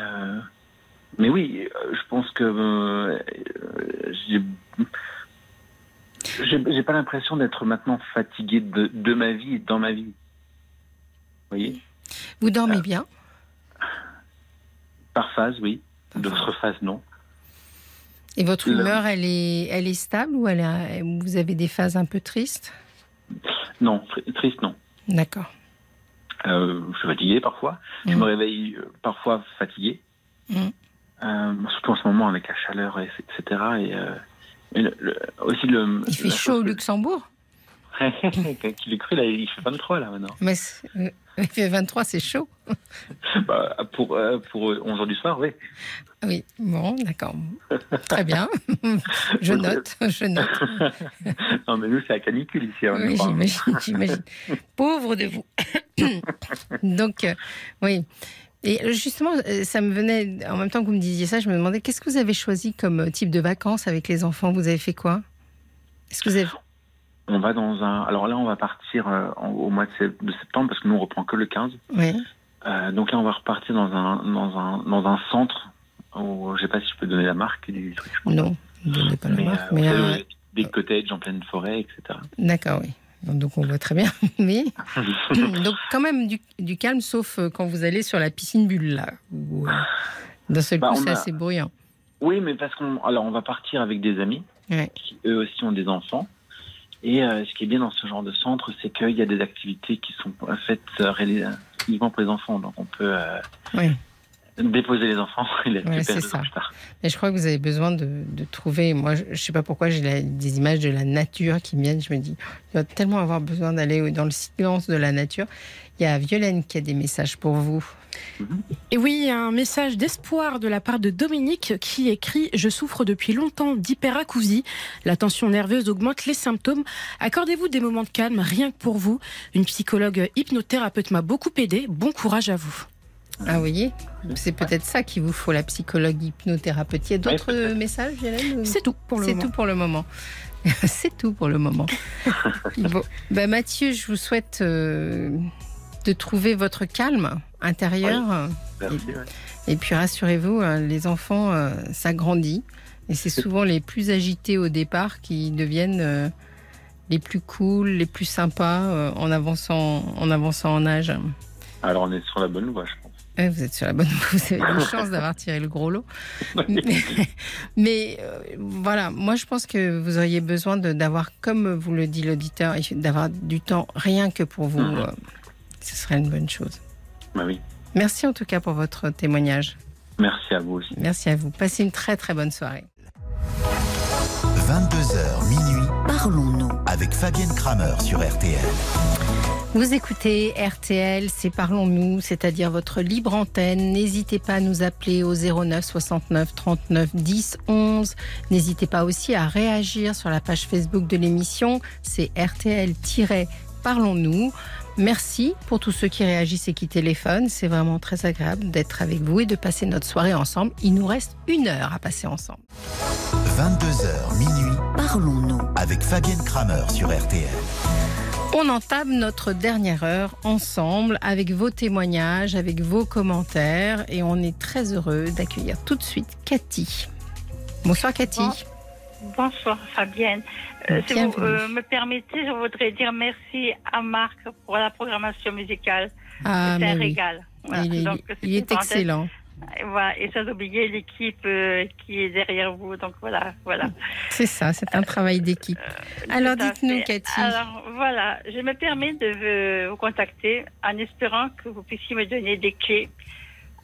oui, je pense que j'ai pas l'impression d'être maintenant fatigué de ma vie et dans ma vie. Oui. Vous dormez bien ? Par phase, oui. D'autres phases, non. Et votre humeur, elle est stable ou vous avez des phases un peu tristes ? Non, triste, non. D'accord. Je suis fatigué parfois. Je me réveille parfois fatigué. Surtout en ce moment avec la chaleur, etc. Et il fait chaud au Luxembourg ? Qui l'ait cru, là, il fait 23 là maintenant. Mais il fait 23, c'est chaud. Bah, pour 11h du soir, oui. Oui, bon, d'accord. Très bien. Je note. Non, mais nous, c'est la canicule ici. Oui, j'imagine. Pauvre de vous. Donc, oui. Et justement, ça me venait, en même temps que vous me disiez ça, je me demandais, qu'est-ce que vous avez choisi comme type de vacances avec les enfants ? Vous avez fait quoi ? Est-ce que vous avez... On va dans un... Alors là, on va partir au mois de septembre, parce que nous, on reprend que le 15. Oui. Donc là, on va repartir dans un centre où... Je ne sais pas si je peux donner la marque du truc. Non, je ne donnez pas la marque. Mais des cottages en pleine forêt, etc. D'accord, oui. Donc on voit très bien. Mais... Donc quand même du calme, sauf quand vous allez sur la piscine bulle, là. Où, d'un seul coup, c'est assez bruyant. Oui, mais parce qu'on... Alors, on va partir avec des amis, qui eux aussi ont des enfants. Et ce qui est bien dans ce genre de centre, c'est qu'il y a des activités qui sont faites uniquement pour les enfants. Donc on peut déposer les enfants et les récupérer plus tard. Mais je crois que vous avez besoin de trouver... Moi, je ne sais pas pourquoi, j'ai des images de la nature qui viennent. Je me dis, il va tellement avoir besoin d'aller dans le silence de la nature. Il y a Violaine qui a des messages pour vous. Et oui, un message d'espoir de la part de Dominique qui écrit « Je souffre depuis longtemps d'hyperacousie. La tension nerveuse augmente les symptômes. Accordez-vous des moments de calme, rien que pour vous. Une psychologue hypnothérapeute m'a beaucoup aidée. Bon courage à vous. » Ah, vous voyez, c'est peut-être ça qu'il vous faut, la psychologue hypnothérapeute. Il y a d'autres messages, Hélène ? C'est tout pour le moment. Bon. Ben, Mathieu, je vous souhaite... de trouver votre calme intérieur. Oui. Merci, et puis rassurez-vous, les enfants, ça grandit. Et c'est souvent les plus agités au départ qui deviennent les plus cool, les plus sympas en avançant en âge. Alors on est sur la bonne voie, je pense. Oui, vous êtes sur la bonne voie, vous avez une chance d'avoir tiré le gros lot. Mais voilà, moi je pense que vous auriez besoin d'avoir, comme vous le dit l'auditeur, d'avoir du temps rien que pour vous. Mmh. Ce serait une bonne chose. Bah oui. Merci en tout cas pour votre témoignage. Merci à vous aussi. Merci à vous. Passez une très très bonne soirée. 22h minuit, Parlons-nous avec Fabienne Kraemer sur RTL. Vous écoutez RTL, c'est Parlons-nous, c'est-à-dire votre libre antenne. N'hésitez pas à nous appeler au 09 69 39 10 11. N'hésitez pas aussi à réagir sur la page Facebook de l'émission. C'est RTL-Parlons-nous. Merci pour tous ceux qui réagissent et qui téléphonent. C'est vraiment très agréable d'être avec vous et de passer notre soirée ensemble. Il nous reste une heure à passer ensemble. 22h minuit, Parlons-nous avec Fabienne Kraemer sur RTL. On entame notre dernière heure ensemble avec vos témoignages, avec vos commentaires. Et on est très heureux d'accueillir tout de suite Cathy. Bonsoir Cathy. Bonsoir Fabienne. Si vous me permettez, je voudrais dire merci à Marc pour la programmation musicale. Ah, c'est un régal. Voilà. Il est excellent. Voilà, et sans oublier l'équipe qui est derrière vous. Donc voilà. C'est ça, c'est un travail d'équipe. Alors dites-nous Cathy. Alors voilà, je me permets de vous contacter en espérant que vous puissiez me donner des clés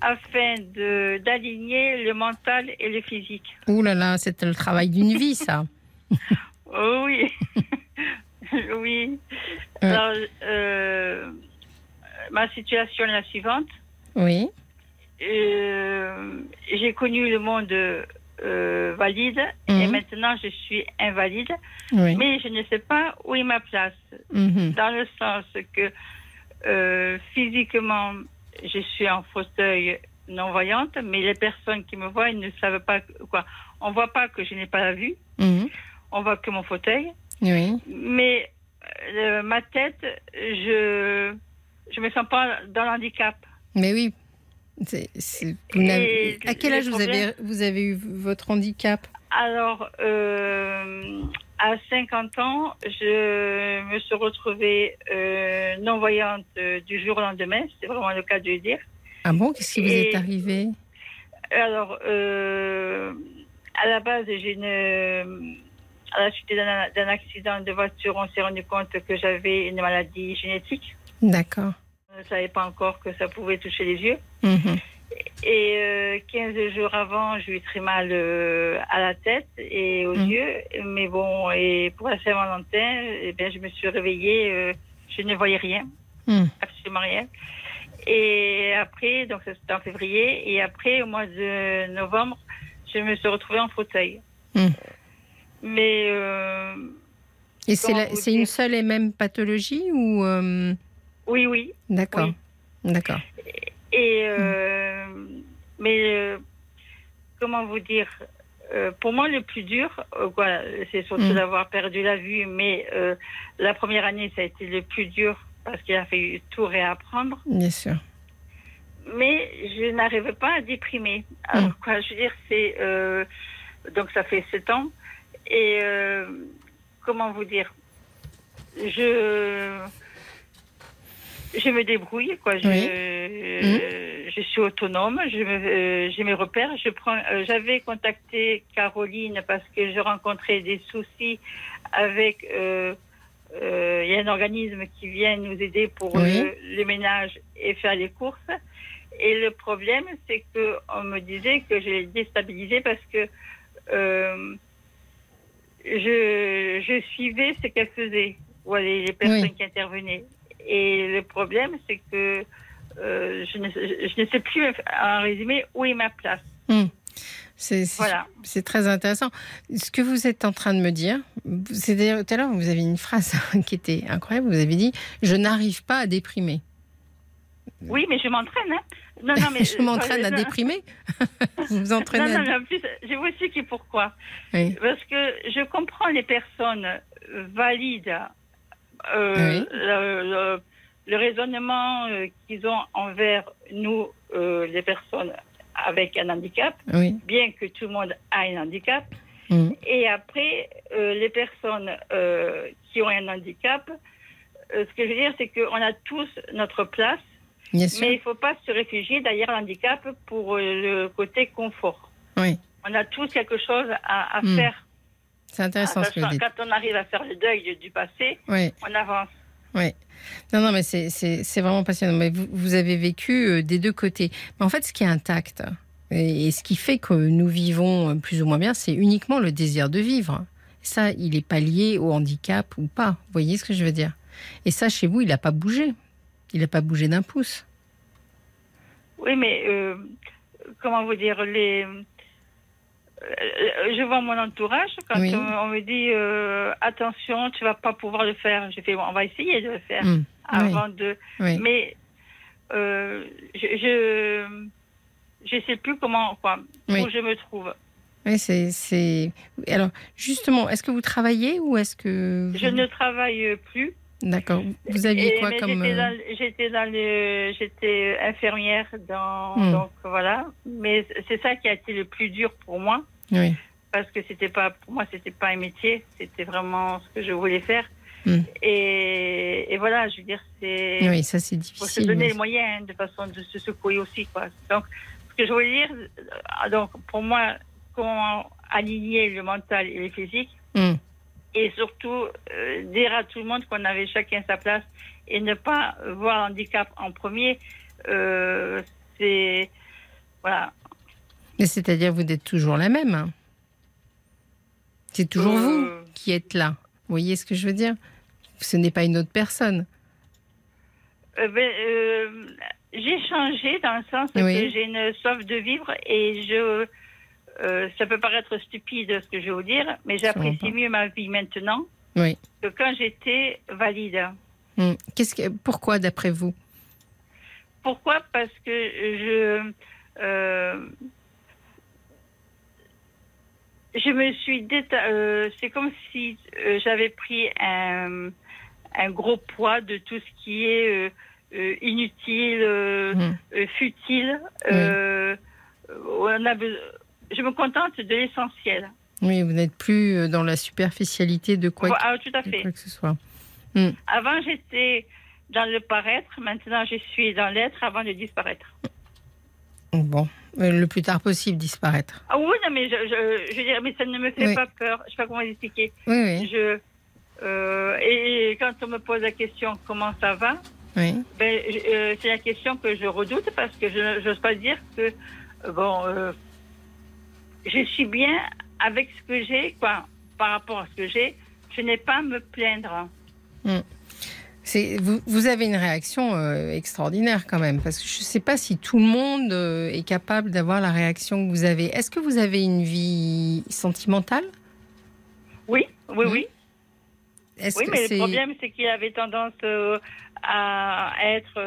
afin d'aligner le mental et le physique. Ouh là là, c'est le travail d'une vie, ça. Oui. Oui. Alors, ma situation est la suivante. Oui. J'ai connu le monde valide et maintenant je suis invalide. Oui. Mais je ne sais pas où est ma place. Dans le sens que physiquement, je suis en fauteuil non-voyante, mais les personnes qui me voient, elles ne savent pas quoi. On ne voit pas que je n'ai pas la vue. On voit que mon fauteuil. Oui. Mais ma tête, je me sens pas dans l'handicap. Mais oui. À quel âge vous avez eu votre handicap ? Alors, à 50 ans, je me suis retrouvée non-voyante du jour au lendemain. C'est vraiment le cas de le dire. Ah bon ? Qu'est-ce qui vous est arrivé ? Alors, à la base, à la suite d'un accident de voiture, on s'est rendu compte que j'avais une maladie génétique. D'accord. Je ne savais pas encore que ça pouvait toucher les yeux. Et 15 jours avant, j'ai eu très mal à la tête et aux yeux. Mais bon, et pour la Saint-Valentin, je me suis réveillée. Je ne voyais rien, absolument rien. Et après, donc c'était en février. Et après, au mois de novembre, je me suis retrouvée en fauteuil. Mais... et c'est une seule et même pathologie ou... Oui. D'accord. Oui. D'accord. Et mais comment vous dire, pour moi le plus dur, voilà, c'est surtout d'avoir perdu la vue, mais la première année ça a été le plus dur parce qu'il a fallu tout réapprendre. Bien sûr. Mais je n'arrive pas à déprimer. Alors quoi, je veux dire, c'est donc ça fait 7 ans et comment vous dire, je me débrouille, quoi. Je suis autonome, j'ai mes repères. J'avais contacté Caroline parce que je rencontrais des soucis avec. Il y a un organisme qui vient nous aider pour le ménage et faire les courses. Et le problème, c'est que on me disait que je l'ai déstabilisée parce que je suivais ce qu'elle faisait, ou les personnes qui intervenaient. Et le problème, c'est que je ne sais plus, en résumé, où est ma place. C'est très intéressant. Ce que vous êtes en train de me dire, c'est d'ailleurs, tout à l'heure, vous avez une phrase qui était incroyable. Vous avez dit « Je n'arrive pas à déprimer ». Oui, mais je m'entraîne. Hein. Non, mais je m'entraîne à déprimer. Vous vous entraînez. Non, mais en plus, je vous explique pourquoi. Oui. Parce que je comprends les personnes valides. Le raisonnement qu'ils ont envers nous, les personnes avec un handicap, bien que tout le monde a un handicap. Et après, les personnes qui ont un handicap, ce que je veux dire, c'est qu'on a tous notre place. Bien sûr. Mais il ne faut pas se réfugier derrière l'handicap pour le côté confort. Oui. On a tous quelque chose à faire. C'est intéressant ce que vous dites. Quand on arrive à faire le deuil du passé, oui, on avance. Oui. Non, non, mais c'est vraiment passionnant. Mais vous avez vécu des deux côtés. Mais en fait, ce qui est intact et ce qui fait que nous vivons plus ou moins bien, c'est uniquement le désir de vivre. Ça, il n'est pas lié au handicap ou pas. Vous voyez ce que je veux dire? Et ça, chez vous, il n'a pas bougé. Il n'a pas bougé d'un pouce. Oui, mais comment vous dire, je vois mon entourage quand oui, on me dit attention, tu ne vas pas pouvoir le faire. Je fais, on va essayer de le faire avant de. Oui. Mais je ne sais plus comment, quoi, où je me trouve. Oui, c'est. Alors, justement, est-ce que vous travaillez ou est-ce que. Je ne travaille plus. D'accord. Vous aviez quoi comme. J'étais infirmière, donc voilà. Mais c'est ça qui a été le plus dur pour moi. Oui. Parce que pour moi, c'était pas un métier, c'était vraiment ce que je voulais faire. Mm. Et voilà, je veux dire, c'est. Oui, ça c'est difficile. Il faut se donner les moyens de façon de se secouer aussi, quoi. Donc, ce que je voulais dire, donc pour moi, comment aligner le mental et le physique. Mm. Et surtout, dire à tout le monde qu'on avait chacun sa place et ne pas voir l'handicap en premier, c'est... Voilà. Mais c'est-à-dire vous êtes toujours la même. Hein. C'est toujours vous qui êtes là. Vous voyez ce que je veux dire? Ce n'est pas une autre personne. J'ai changé dans le sens que j'ai une soif de vivre et je... ça peut paraître stupide ce que je vais vous dire, mais j'apprécie mieux ma vie maintenant que quand j'étais valide. Mmh. Pourquoi, d'après vous? Pourquoi? Parce que je me suis détachée. C'est comme si j'avais pris un gros poids de tout ce qui est inutile, futile. Je me contente de l'essentiel. Oui, vous n'êtes plus dans la superficialité de quoi, tout à fait, de quoi que ce soit. Mm. Avant, j'étais dans le paraître. Maintenant, je suis dans l'être avant de disparaître. Bon, le plus tard possible, disparaître. Ah oui, non, mais je veux dire, mais ça ne me fait pas peur. Je ne sais pas comment vous expliquer. Oui, oui. Et quand on me pose la question « Comment ça va ?» c'est la question que je redoute parce que je n'ose pas dire que... je suis bien avec ce que j'ai, quoi. Par rapport à ce que j'ai, je n'ai pas à me plaindre. Mmh. Vous avez une réaction extraordinaire quand même, parce que je ne sais pas si tout le monde est capable d'avoir la réaction que vous avez. Est-ce que vous avez une vie sentimentale? Oui. Le problème, c'est qu'il avait tendance à être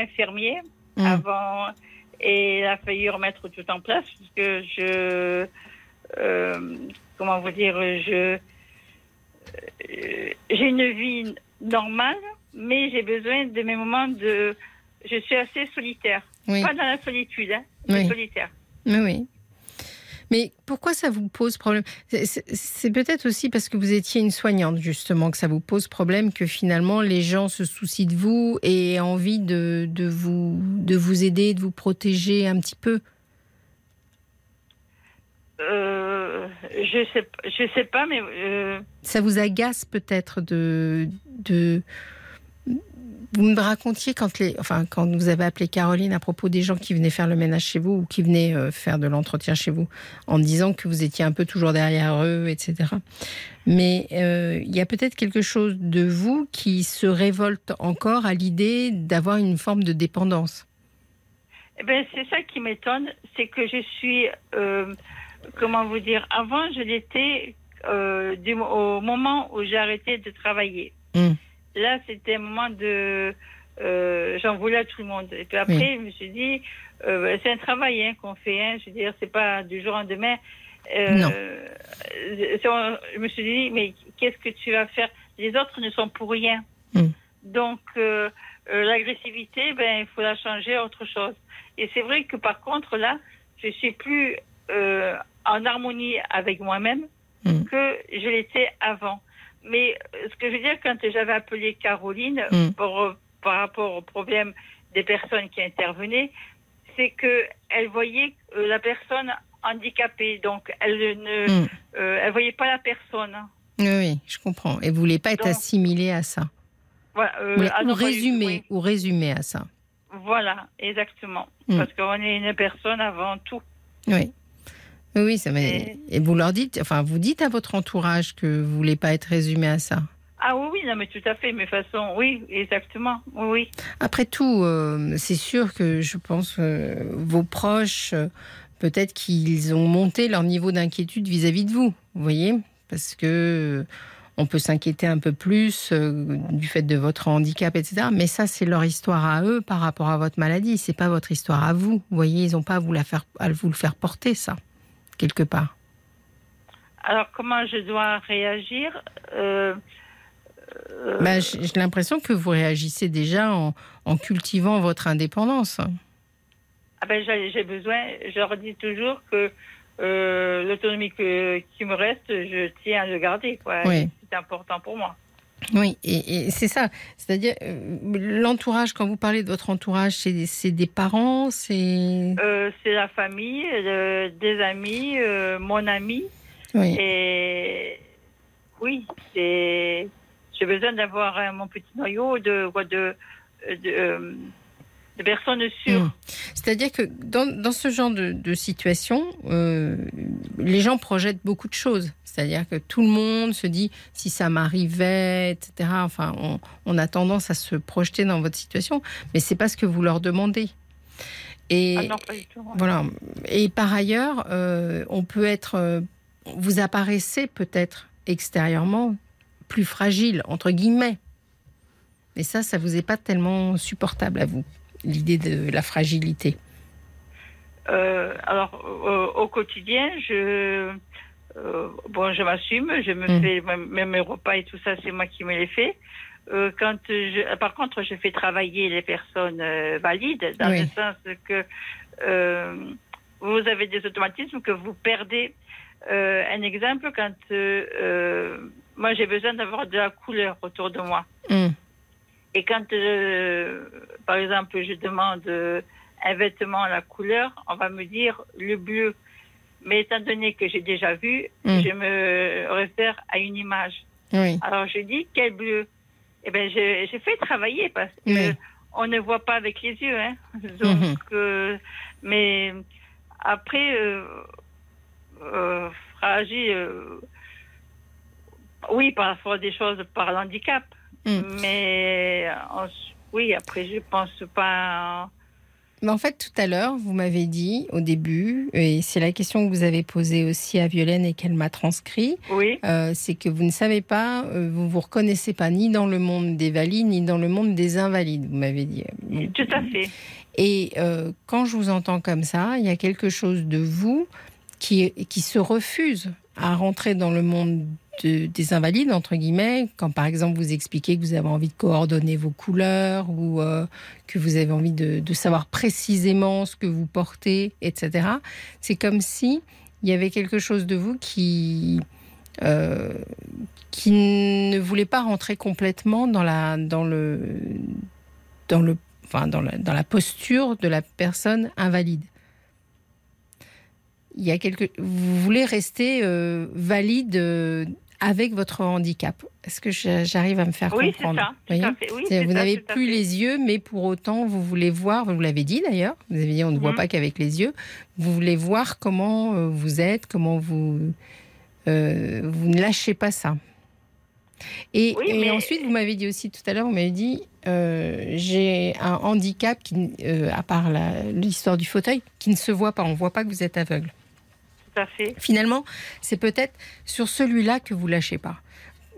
infirmier avant... Et il a failli remettre tout en place, parce que j'ai une vie normale, mais j'ai besoin de mes moments de... Je suis assez solitaire. Oui. Pas dans la solitude, hein, mais solitaire. Mais oui. Mais pourquoi ça vous pose problème? C'est peut-être aussi parce que vous étiez une soignante, justement, que ça vous pose problème, que finalement, les gens se soucient de vous et ont envie de vous aider, de vous protéger un petit peu. Je sais pas, mais... Ça vous agace peut-être de... Vous me racontiez quand vous avez appelé Caroline à propos des gens qui venaient faire le ménage chez vous ou qui venaient faire de l'entretien chez vous, en disant que vous étiez un peu toujours derrière eux, etc. Mais il y a peut-être quelque chose de vous qui se révolte encore à l'idée d'avoir une forme de dépendance. C'est ça qui m'étonne, c'est que je suis... comment vous dire? Avant, je l'étais au moment où j'ai arrêté de travailler. Mmh. Là, c'était un moment de... j'en voulais à tout le monde. Et puis après, je me suis dit... c'est un travail qu'on fait. Je veux dire, c'est pas du jour au lendemain. Non. Je me suis dit, mais qu'est-ce que tu vas faire? Les autres ne sont pour rien. Mm. Donc, l'agressivité, il faut la changer à autre chose. Et c'est vrai que par contre, là, je suis plus en harmonie avec moi-même que je l'étais avant. Mais ce que je veux dire, quand j'avais appelé Caroline par rapport au problème des personnes qui intervenaient, c'est qu'elles voyaient la personne handicapée. Donc, elles ne elles voyaient pas la personne. Oui, je comprends. Et vous ne voulez pas être assimilée à ça. Voilà, ou résumée à ça. Voilà, exactement. Parce qu'on est une personne avant tout. Oui. Oui, ça m'a... Et vous leur dites, enfin, vous dites à votre entourage que vous ne voulez pas être résumé à ça. Ah oui, non, mais tout à fait, mais de toute façon, oui, exactement, oui. Après tout, c'est sûr que je pense vos proches, peut-être qu'ils ont monté leur niveau d'inquiétude vis-à-vis de vous, vous voyez, parce que on peut s'inquiéter un peu plus du fait de votre handicap, etc. Mais ça, c'est leur histoire à eux par rapport à votre maladie. C'est pas votre histoire à vous. Vous voyez, ils n'ont pas à vous le faire porter, ça. Quelque part. Alors, comment je dois réagir j'ai l'impression que vous réagissez déjà en cultivant votre indépendance. Ah ben, je leur dis toujours que l'autonomie qui me reste, je tiens à le garder. Quoi. Oui. C'est important pour moi. Oui, et c'est ça. C'est-à-dire, l'entourage, quand vous parlez de votre entourage, c'est des parents, c'est la famille, des amis, mon ami. Oui. Et oui, j'ai besoin d'avoir mon petit noyau de personnes sûres. C'est-à-dire que dans ce genre de situation, les gens projettent beaucoup de choses. C'est-à-dire que tout le monde se dit « si ça m'arrivait », etc. Enfin, on a tendance à se projeter dans votre situation, mais ce n'est pas ce que vous leur demandez. Et, ah non, pas du tout, ouais. Voilà. Et par ailleurs, on peut être... vous apparaissez peut-être extérieurement plus fragile, entre guillemets. Mais ça ne vous est pas tellement supportable à vous, l'idée de la fragilité. Au quotidien, je m'assume, je me fais mes repas et tout ça, c'est moi qui me les fais. Par contre, je fais travailler les personnes valides, dans le sens que vous avez des automatismes que vous perdez. Un exemple, quand moi j'ai besoin d'avoir de la couleur autour de moi. Et quand, par exemple, je demande un vêtement à la couleur, on va me dire le bleu. Mais étant donné que j'ai déjà vu, je me réfère à une image. Oui. Alors je dis quel bleu ? Eh bien, j'ai fait travailler parce qu'on ne voit pas avec les yeux. Hein. Donc, mais après, fragile, oui, parfois des choses par l'handicap. Mais oui, après, je pense pas... Mais en fait, tout à l'heure, vous m'avez dit, au début, et c'est la question que vous avez posée aussi à Violaine et qu'elle m'a transcrit, c'est que vous ne savez pas, vous ne vous reconnaissez pas ni dans le monde des valides, ni dans le monde des invalides, vous m'avez dit. Tout à fait. Et quand je vous entends comme ça, il y a quelque chose de vous qui se refuse à rentrer dans le monde des invalides, entre guillemets, quand par exemple vous expliquez que vous avez envie de coordonner vos couleurs ou que vous avez envie de savoir précisément ce que vous portez, etc. C'est comme si il y avait quelque chose de vous qui ne voulait pas rentrer complètement dans la posture de la personne invalide. Il y a vous voulez rester valide avec votre handicap. Est-ce que j'arrive à me faire comprendre ? Oui, c'est ça. Tout à fait. Oui, vous n'avez plus les yeux, mais pour autant, vous voulez voir, vous l'avez dit d'ailleurs, vous avez dit on ne voit pas qu'avec les yeux, vous voulez voir comment vous êtes, comment vous ne lâchez pas ça. Et ensuite, vous m'avez dit aussi tout à l'heure, vous m'avez dit j'ai un handicap qui, à part l'histoire du fauteuil, qui ne se voit pas. On ne voit pas que vous êtes aveugle. Tout à fait. Finalement, c'est peut-être sur celui-là que vous ne lâchez pas.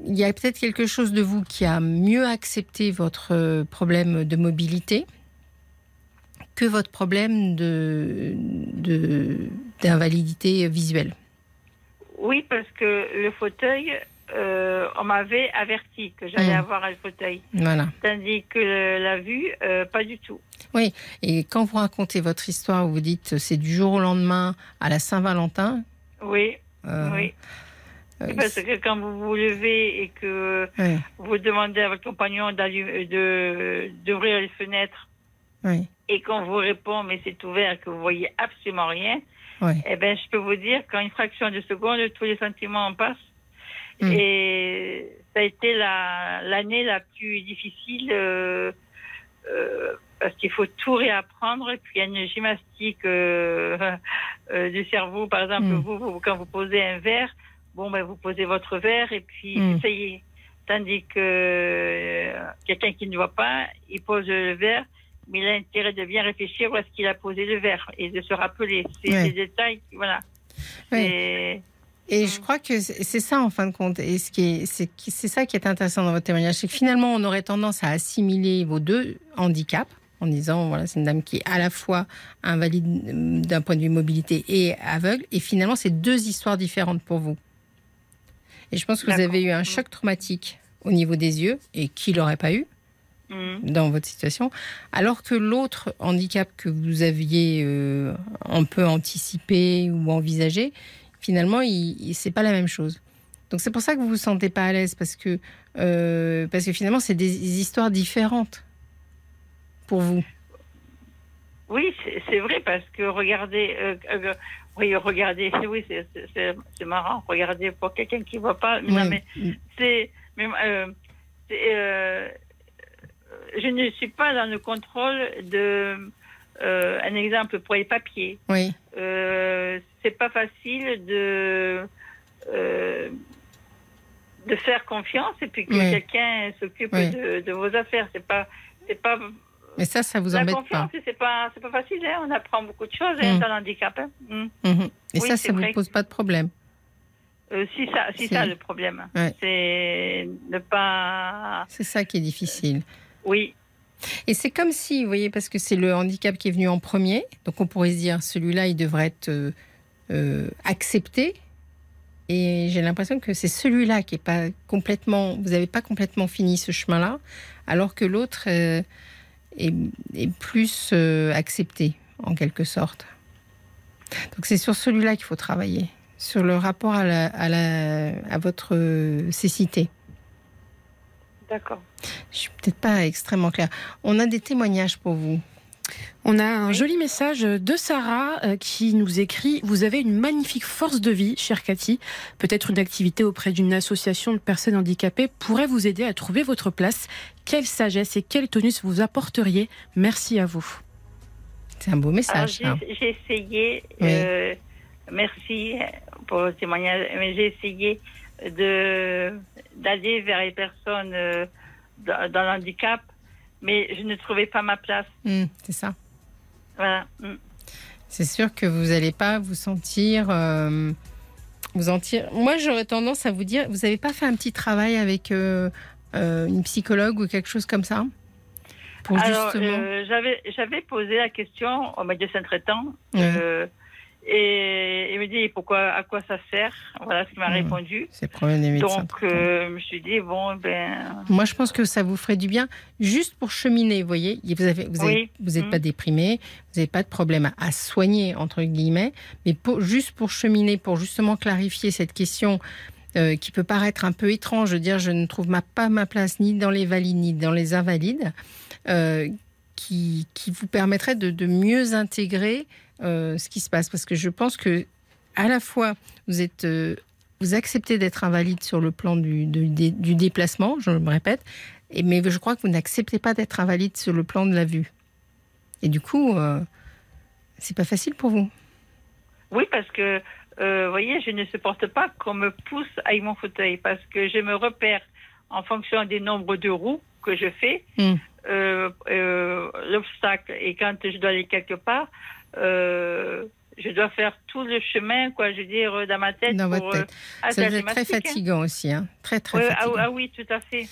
Il y a peut-être quelque chose de vous qui a mieux accepté votre problème de mobilité que votre problème d'invalidité visuelle. Oui, parce que le fauteuil... on m'avait averti que j'allais avoir un fauteuil. Voilà. Tandis que la vue, pas du tout. Oui, et quand vous racontez votre histoire, vous dites c'est du jour au lendemain à la Saint-Valentin. Oui, oui. Parce que quand vous vous levez et que vous demandez à votre compagnon d'ouvrir les fenêtres, oui. et qu'on vous répond, mais c'est ouvert, que vous voyez absolument rien, oui. eh ben, je peux vous dire qu'en une fraction de seconde, tous les sentiments en passent. Mmh. Et ça a été l'année la plus difficile parce qu'il faut tout réapprendre. Et puis il y a une gymnastique du cerveau. Par exemple, mmh. vous, quand vous posez un verre, bon, ben, vous posez votre verre et puis mmh. essayez. Tandis que quelqu'un qui ne voit pas, il pose le verre, mais il a intérêt de bien réfléchir où est-ce qu'il a posé le verre et de se rappeler. C'est ouais. des détails, voilà. Ouais. Et je crois que c'est ça en fin de compte. Et c'est ça qui est intéressant dans votre témoignage, c'est que finalement on aurait tendance à assimiler vos deux handicaps en disant voilà c'est une dame qui est à la fois invalide d'un point de vue mobilité et aveugle. Et finalement c'est deux histoires différentes pour vous. Et je pense que D'accord. vous avez eu un choc traumatique au niveau des yeux et qui l'aurait pas eu dans votre situation, alors que l'autre handicap que vous aviez un peu anticipé ou envisagé. Finalement, c'est pas la même chose. Donc c'est pour ça que vous vous sentez pas à l'aise parce que finalement c'est des histoires différentes pour vous. Oui, c'est vrai parce que regardez, oui c'est marrant, regardez pour quelqu'un qui voit pas. Mais oui. Non mais c'est, mais je ne suis pas dans le contrôle de. Un exemple pour les papiers. Oui. C'est pas facile de faire confiance et puis que oui. quelqu'un s'occupe oui. de vos affaires. C'est pas. Mais ça vous embête pas. La confiance, c'est pas facile. Hein. On apprend beaucoup de choses dans le handicap. Hein. Et oui, ça vous pose pas de problème. Si ça le problème. Ouais. C'est ne pas. C'est ça qui est difficile. Oui. Et c'est comme si, vous voyez, parce que c'est le handicap qui est venu en premier, donc on pourrait se dire, celui-là, il devrait être accepté. Et j'ai l'impression que c'est celui-là qui n'est pas complètement... Vous n'avez pas complètement fini ce chemin-là, alors que l'autre est plus accepté, en quelque sorte. Donc c'est sur celui-là qu'il faut travailler, sur le rapport à votre cécité. D'accord. Je suis peut-être pas extrêmement claire. On a des témoignages pour vous. On a un joli message de Sarah qui nous écrit « Vous avez une magnifique force de vie, chère Cathy. Peut-être une activité auprès d'une association de personnes handicapées pourrait vous aider à trouver votre place. Quelle sagesse et quel tonus vous apporteriez. Merci à vous. » C'est un beau message. Alors, j'ai essayé, oui. Merci pour le témoignage, mais j'ai essayé d'aller vers les personnes dans le handicap, mais je ne trouvais pas ma place. C'est ça. Voilà. C'est sûr que vous n'allez pas vous sentir... Moi, j'aurais tendance à vous dire, vous n'avez pas fait un petit travail avec une psychologue ou quelque chose comme ça? Alors, justement... j'avais posé la question au médecin traitant, et il me dit pourquoi, à quoi ça sert. Voilà ce qu'il m'a répondu. C'est le problème des médecins. Donc je me suis dit bon ben. Moi je pense que ça vous ferait du bien juste pour cheminer. Vous voyez, vous êtes pas déprimé, vous n'avez pas de problème à soigner entre guillemets, mais juste pour cheminer, pour justement clarifier cette question qui peut paraître un peu étrange de dire je ne trouve pas ma place ni dans les valides ni dans les invalides, qui vous permettrait de mieux intégrer. Ce qui se passe, parce que je pense que à la fois vous acceptez d'être invalide sur le plan du déplacement, je me répète, mais je crois que vous n'acceptez pas d'être invalide sur le plan de la vue. Et du coup, c'est pas facile pour vous. Oui, parce que vous voyez, je ne supporte pas qu'on me pousse avec mon fauteuil, parce que je me repère en fonction des nombres de roues que je fais, l'obstacle. Et quand je dois aller quelque part. Je dois faire tout le chemin, quoi, je veux dire, dans ma tête. Dans votre tête. Ça devient très fatigant aussi, hein. Très fatigant. Ah oui, tout à fait.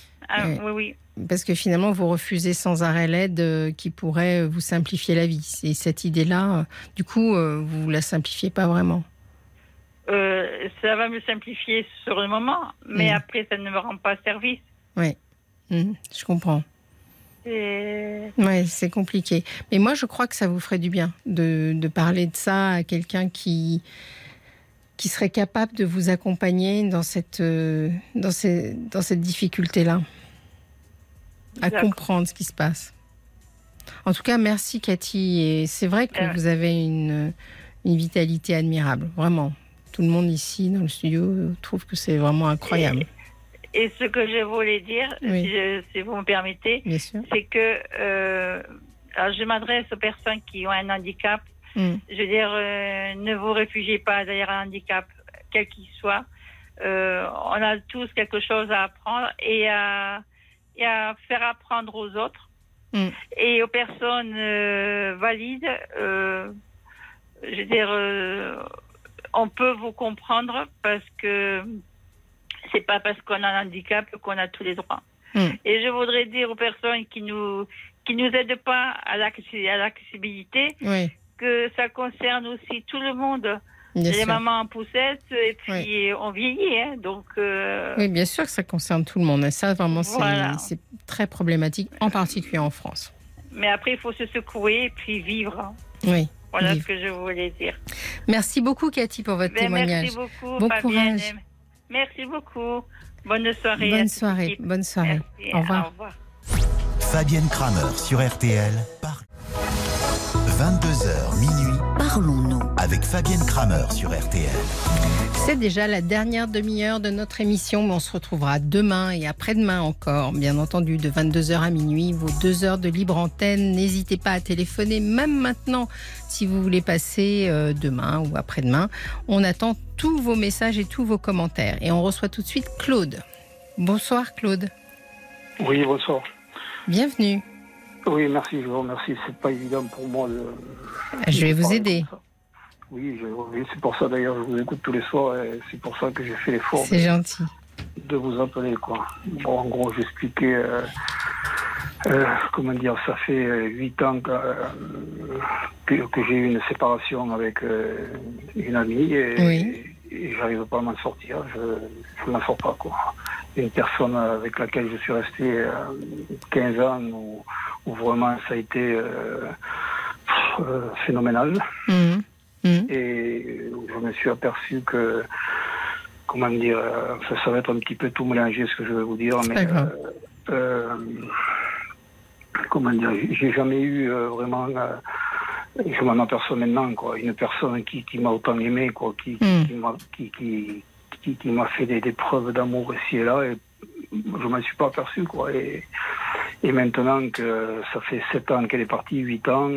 Oui. Parce que finalement, vous refusez sans arrêt l'aide qui pourrait vous simplifier la vie. C'est cette idée-là, du coup, vous la simplifiez pas vraiment. Ça va me simplifier sur le moment, mais après, ça ne me rend pas service. Oui, je comprends. Oui, c'est compliqué. Mais moi, je crois que ça vous ferait du bien de parler de ça à quelqu'un qui serait capable de vous accompagner dans cette difficulté-là, à comprendre ce qui se passe. En tout cas, merci Cathy. Et c'est vrai que vous avez une vitalité admirable, vraiment. Tout le monde ici dans le studio trouve que c'est vraiment incroyable. Et ce que je voulais dire, oui, si vous me permettez, c'est que je m'adresse aux personnes qui ont un handicap. Je veux dire, ne vous réfugiez pas derrière un handicap, quel qu'il soit. On a tous quelque chose à apprendre et à faire apprendre aux autres. Et aux personnes valides, je veux dire, on peut vous comprendre parce que c'est pas parce qu'on a un handicap qu'on a tous les droits. Et je voudrais dire aux personnes qui nous aident pas à l'accessibilité, oui, que ça concerne aussi tout le monde. Bien les sûr. Mamans en poussette, et puis oui, on vieillit, hein, donc... Oui, bien sûr que ça concerne tout le monde, et ça, vraiment, voilà, c'est très problématique, en particulier en France. Mais après, il faut se secouer, et puis vivre. Oui. Voilà vivre. Ce que je voulais dire. Merci beaucoup, Cathy, pour votre témoignage. Merci beaucoup, bon Fabienne. Courage. Merci beaucoup. Bonne soirée. Bonne soirée. Bonne soirée. Merci. Au revoir. Au revoir. Fabienne Kraemer sur RTL, 22h minuit. Parlons-nous avec Fabienne Kraemer sur RTL. C'est déjà la dernière demi-heure de notre émission, mais on se retrouvera demain et après-demain encore. Bien entendu, de 22h à minuit, vos 2 heures de libre antenne. N'hésitez pas à téléphoner, même maintenant, si vous voulez passer demain ou après-demain. On attend tous vos messages et tous vos commentaires. Et on reçoit tout de suite Claude. Bonsoir Claude. Oui, bonsoir. Bienvenue. Oui, merci, je vous remercie. C'est pas évident pour moi de... Je vais vous aider. Oui, c'est pour ça d'ailleurs, je vous écoute tous les soirs et c'est pour ça que j'ai fait l'effort de vous appeler, quoi. Bon, en gros, j'expliquais, comment dire, ça fait 8 ans que j'ai eu une séparation avec une amie et, oui, et j'arrive pas à m'en sortir, je m'en sors pas, quoi. Une personne avec laquelle je suis resté 15 ans où vraiment ça a été phénoménal. Et je me suis aperçu que, comment dire, ça va être un petit peu tout mélangé ce que je vais vous dire, mais comment dire, j'ai jamais eu vraiment, je m'en aperçois maintenant, quoi, une personne qui m'a autant aimé, quoi, qui m'a fait des preuves d'amour ici et là, et je m'en suis pas aperçu, quoi. Et maintenant que ça fait 7 ans qu'elle est partie, 8 ans,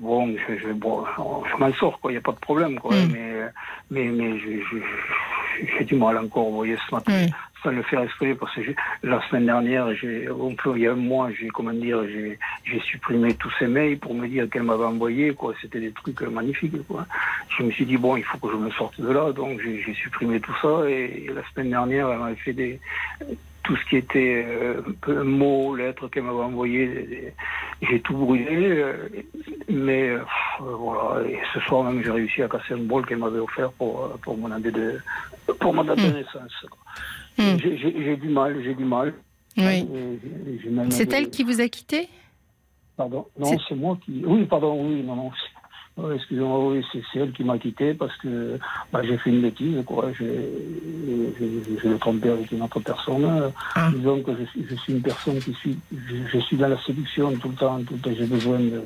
bon, je m'en sors, quoi, il n'y a pas de problème, quoi. Mais j'ai du mal encore, vous voyez, ce matin, sans le faire exprimer, parce que la semaine dernière, il y a un mois, j'ai supprimé tous ces mails pour me dire qu'elle m'avait envoyé, quoi. C'était des trucs magnifiques, quoi. Je me suis dit, bon, il faut que je me sorte de là, donc j'ai supprimé tout ça, et la semaine dernière, elle m'avait fait tout ce qui était mots, lettres qu'elle m'avait envoyées, j'ai tout brûlé, mais voilà. Et ce soir même, j'ai réussi à casser un bol qu'elle m'avait offert pour mon année de naissance. J'ai du mal. Oui. C'est elle qui vous a quitté ? Pardon. Non, c'est moi qui. Oui, pardon. Oui, non. Excusez-moi, oui, c'est elle qui m'a quitté parce que j'ai fait une bêtise, quoi. Je l'ai trompé avec une autre personne. Disons que je suis une personne je suis dans la séduction tout le temps, j'ai besoin de...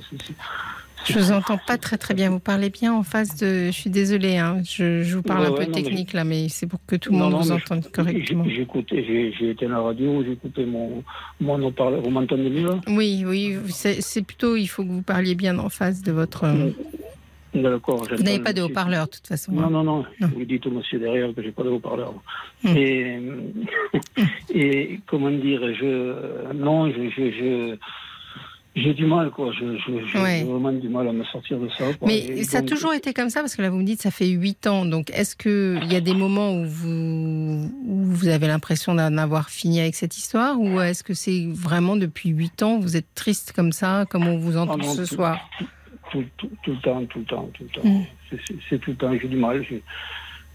Je vous entends pas très très bien, vous parlez bien en face de... Je suis désolée, hein. Je vous parle un peu technique là, mais c'est pour que tout le monde vous entende correctement. J'ai été à la radio, j'ai écouté mon haut-parleur. Vous m'entendez mieux là ? Oui, c'est plutôt, il faut que vous parliez bien en face de votre... D'accord. Vous n'avez pas de haut-parleur, de toute façon. Non. Vous dites au monsieur derrière que j'ai pas de haut-parleur. Et comment dire, j'ai du mal, quoi. J'ai vraiment du mal à me sortir de ça, quoi. Mais ça a toujours été comme ça, parce que là, vous me dites, ça fait 8 ans. Donc, est-ce qu'il y a des moments où vous avez l'impression d'en avoir fini avec cette histoire, ou est-ce que c'est vraiment depuis 8 ans, vous êtes triste comme ça, comme on vous entend soir? Tout le temps. C'est tout le temps. J'ai du mal.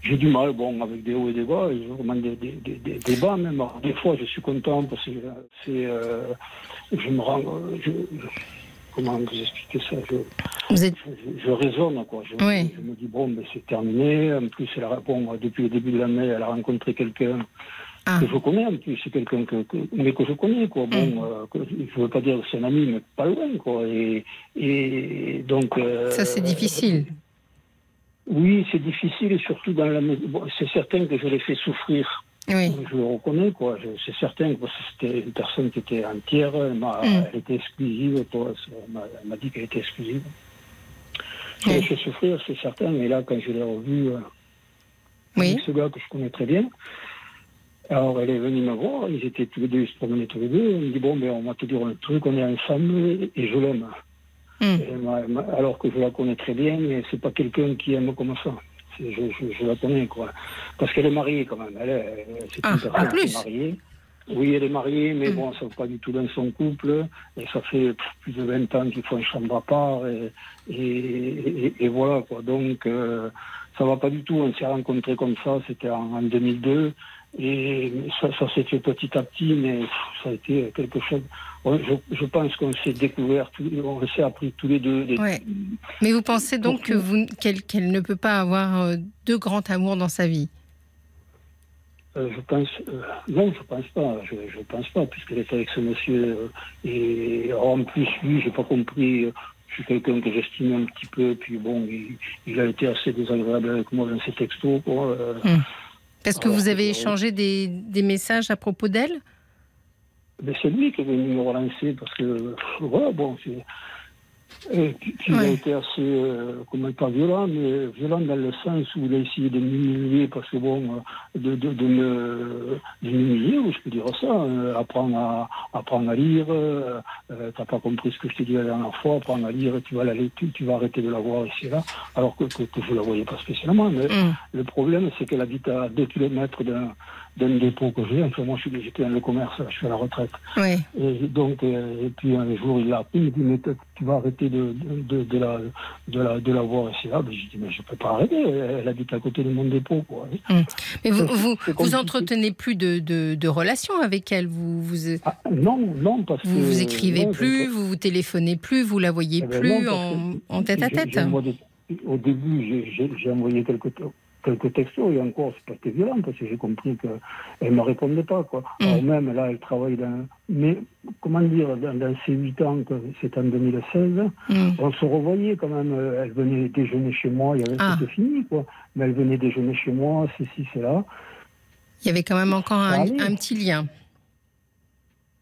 J'ai du mal, bon, avec des hauts et des bas. J'ai vraiment des bas, même. Des fois, je suis content parce que je me rends... Comment vous expliquer ça ? Je raisonne, quoi. Je me dis, bon, mais c'est terminé. En plus, depuis le début de l'année, elle a rencontré quelqu'un que je connais en plus, c'est quelqu'un que je connais, quoi. Bon, je veux pas dire que c'est un ami, mais pas loin, quoi. Et donc... ça, c'est difficile. Oui, c'est difficile, et surtout dans la... Bon, c'est certain que je l'ai fait souffrir. Oui. Je le reconnais, quoi. C'est certain que c'était une personne qui était entière. Elle était exclusive, quoi. Elle m'a dit qu'elle était exclusive. Je l'ai fait souffrir, c'est certain. Mais là, quand je l'ai revu, avec ce gars que je connais très bien... Alors, elle est venue me voir, ils étaient tous les deux, ils se promenaient tous les deux. Elle me dit, bon, mais on va te dire un truc, on est ensemble et je l'aime. Alors que je la connais très bien, mais c'est pas quelqu'un qui aime comme ça. Je la connais, quoi. Parce qu'elle est mariée, quand même. Elle est mariée. Oui, elle est mariée, mais bon, ça ne va pas du tout dans son couple. Et ça fait plus de 20 ans qu'ils font une chambre à part. Et voilà, quoi. Donc, ça ne va pas du tout. On s'est rencontrés comme ça, c'était en 2002. Et ça s'est fait petit à petit, mais ça a été quelque chose... Je pense qu'on s'est découvert, on s'est appris tous les deux. Mais vous pensez donc qu'elle ne peut pas avoir deux grands amours dans sa vie ? Non, je pense pas. Je pense pas, puisqu'elle est avec ce monsieur. Et en plus, lui, j'ai pas compris... Je suis quelqu'un que j'estime un petit peu, puis bon, il a été assez désagréable avec moi dans ses textos, quoi. Parce que vous avez échangé des messages à propos d'elle ? Mais c'est lui qui est venu me relancer, parce que, voilà, bon, c'est... Il a été assez, pas violent, mais violent dans le sens où il a essayé de m'humilier, parce que bon, de m'humilier, ou je peux dire ça, apprendre à lire, t'as pas compris ce que je t'ai dit la dernière fois, apprendre à lire, tu vas arrêter de la voir ici et là, alors que je la voyais pas spécialement, mais le problème c'est qu'elle habite à 2 km d'un dépôt que j'ai, enfin moi j'étais dans le commerce, je suis à la retraite. Et donc, et puis un jour il l'a appelé, il dit, mais tu vas arrêter de la voir ici là. Je dis, mais je ne peux pas arrêter, elle habite à côté de mon dépôt, quoi. Mais vous entretenez plus de relations avec elle, non, parce que... Vous vous écrivez plus, vous vous téléphonez plus, vous la voyez plus en tête à tête. Au début, j'ai envoyé quelques textos, et encore, c'est pas très violent, parce que j'ai compris qu'elle ne me répondait pas, quoi. Alors même, là, elle travaille dans... Mais, comment dire, dans ces 8 ans, c'est en 2016, on se revoyait quand même. Elle venait déjeuner chez moi, il y avait c'était fini, quoi. Mais elle venait déjeuner chez moi, ceci, cela. Il y avait quand même encore un petit lien.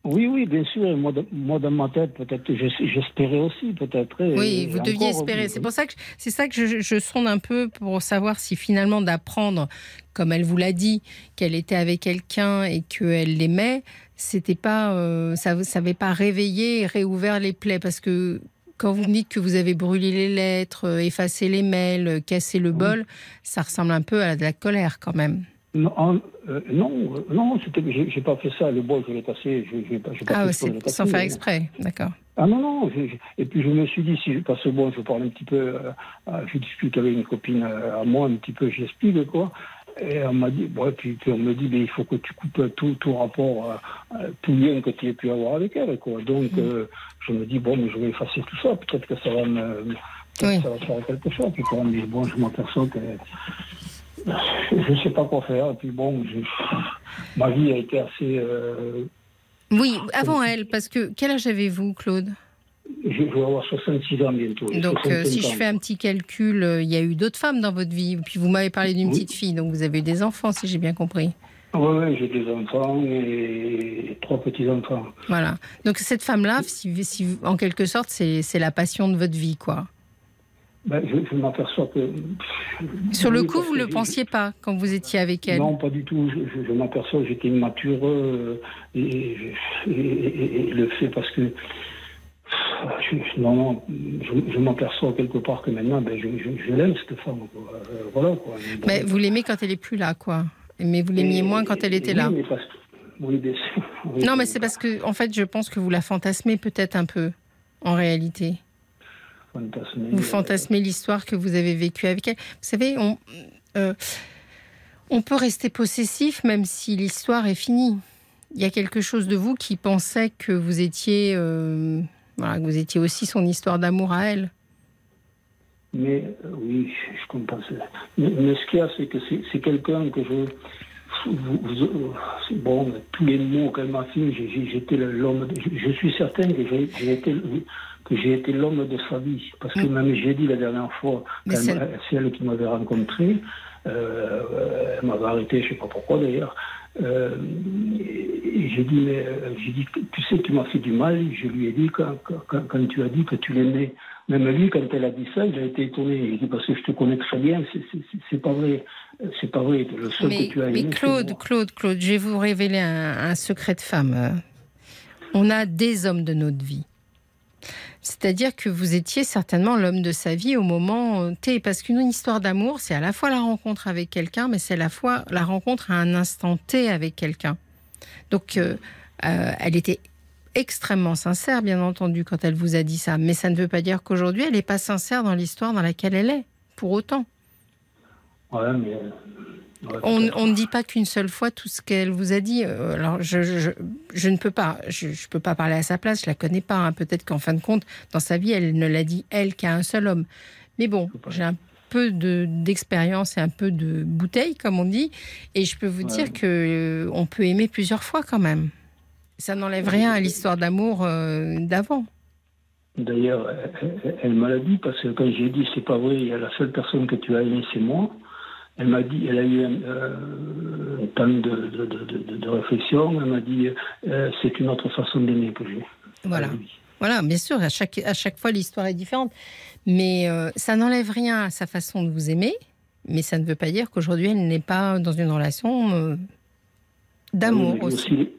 Oui, bien sûr. Moi, dans ma tête, peut-être, j'espérais aussi, peut-être. Oui, vous deviez espérer. C'est pour ça que je sonde un peu pour savoir si finalement d'apprendre, comme elle vous l'a dit, qu'elle était avec quelqu'un et qu'elle l'aimait, c'était pas, ça n'avait pas réveillé et réouvert les plaies, parce que quand vous me dites que vous avez brûlé les lettres, effacé les mails, cassé le bol, ça ressemble un peu à de la colère quand même. Non, j'ai pas fait ça. Le bois, je l'ai cassé. Sans faire exprès, d'accord. Ah non. Et puis je me suis dit, parce que bon, je parle un petit peu, je discute avec une copine à moi, un petit peu, j'explique, quoi. Et on m'a dit, bon, puis on me dit, mais il faut que tu coupes tout rapport, tout lien que tu aies pu avoir avec elle, quoi. Donc, je me dis, bon, mais je vais effacer tout ça. Peut-être que ça va ça va faire quelque chose. Puis quand on me dit, bon, je m'aperçois que... Je ne sais pas quoi faire. Et puis bon, ma vie a été assez... Oui, avant elle, parce que... Quel âge avez-vous, Claude ? Je vais avoir 66 ans bientôt. Donc, si je fais un petit calcul, il y a eu d'autres femmes dans votre vie. Puis vous m'avez parlé d'une petite fille, donc vous avez eu des enfants, si j'ai bien compris. Oui, j'ai des enfants et 3 petits-enfants. Voilà. Donc, cette femme-là, si, en quelque sorte, c'est la passion de votre vie, quoi. Ben, je m'aperçois que... Sur le coup, vous ne le pensiez pas quand vous étiez avec elle ? Non, pas du tout. Je m'aperçois que j'étais immature et le fait parce que... Je m'aperçois quelque part que maintenant, je l'aime cette femme. Quoi. Voilà, quoi. Mais vous l'aimez quand elle n'est plus là, quoi. Mais vous l'aimiez moins quand elle était là. Non, mais c'est parce que, en fait, je pense que vous la fantasmez peut-être un peu, en réalité. Vous fantasmez l'histoire que vous avez vécue avec elle. Vous savez, on peut rester possessif même si l'histoire est finie. Il y a quelque chose de vous qui pensait que vous étiez, que vous étiez aussi son histoire d'amour à elle. Mais oui, je comprends. Mais ce qu'il y a, c'est que c'est quelqu'un que je... Bon, tous les mots qu'elle m'a fait, j'étais l'homme. Je suis certain que j'ai été l'homme de sa vie, parce que même j'ai dit la dernière fois, c'est elle qui m'avait rencontré, elle m'avait arrêté, je ne sais pas pourquoi d'ailleurs. J'ai dit, tu sais qu'il m'a fait du mal, je lui ai dit quand tu as dit que tu l'aimais. Même lui, quand elle a dit ça, il a été étonné. Il dit, parce que je te connais très bien, c'est pas vrai. C'est pas vrai. Le seul que tu as aimé, Claude, je vais vous révéler un secret de femme. On a des hommes de notre vie. C'est-à-dire que vous étiez certainement l'homme de sa vie au moment T. Parce qu'une histoire d'amour, c'est à la fois la rencontre avec quelqu'un, mais c'est à la fois la rencontre à un instant T avec quelqu'un. Donc, elle était extrêmement sincère, bien entendu, quand elle vous a dit ça. Mais ça ne veut pas dire qu'aujourd'hui, elle n'est pas sincère dans l'histoire dans laquelle elle est, pour autant. Ouais, mais... ouais, on ne dit pas qu'une seule fois tout ce qu'elle vous a dit. Alors, je ne peux pas, je peux pas parler à sa place, je ne la connais pas. Hein. Peut-être qu'en fin de compte, dans sa vie, elle ne l'a dit, elle, qu'à un seul homme. Mais bon, j'ai un peu d'expérience et un peu de bouteille, comme on dit. Et je peux vous dire qu'on peut aimer plusieurs fois quand même. Ça n'enlève rien à l'histoire d'amour d'avant. D'ailleurs, elle m'a l'a dit, parce que quand j'ai dit c'est pas vrai, la seule personne que tu as aimée, c'est moi. Elle m'a dit, elle a eu un temps de réflexion. Elle m'a dit, c'est une autre façon d'aimer que j'ai. Voilà. Voilà, bien sûr, à chaque fois l'histoire est différente. Mais ça n'enlève rien à sa façon de vous aimer. Mais ça ne veut pas dire qu'aujourd'hui elle n'est pas dans une relation d'amour aussi.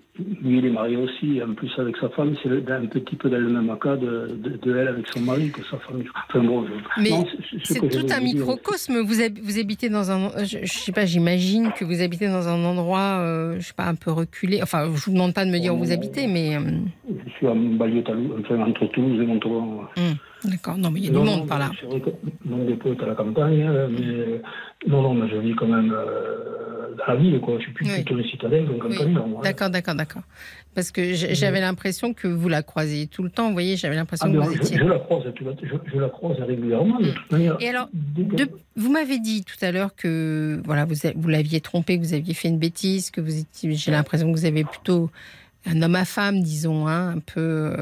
Lui, il est marié aussi, en plus avec sa femme, c'est un petit peu dans le même cas de elle avec son mari que sa femme. Enfin, bon, mais non, c'est tout un microcosme. Vous habitez dans un... Je sais pas, j'imagine que vous habitez dans un endroit, je sais pas, un peu reculé. Enfin, je vous demande pas de me dire où vous habitez, mais... Je suis en banlieue, enfin, entre Toulouse et Montauban. D'accord, non, mais il y a du monde par là. C'est vrai que mon dépôt est à la campagne, mais... Non, mais je vis quand même... à la ville, quoi. Je suis plutôt une citadelle, donc campagne. Oui. D'accord. Parce que j'avais l'impression que vous la croisiez tout le temps, vous voyez, j'avais l'impression que vous étiez... Je la croise régulièrement, de toute manière. Et alors, vous m'avez dit tout à l'heure que voilà, vous l'aviez trompé, que vous aviez fait une bêtise, que vous étiez... J'ai l'impression que vous avez plutôt un homme à femme, disons, hein, un peu...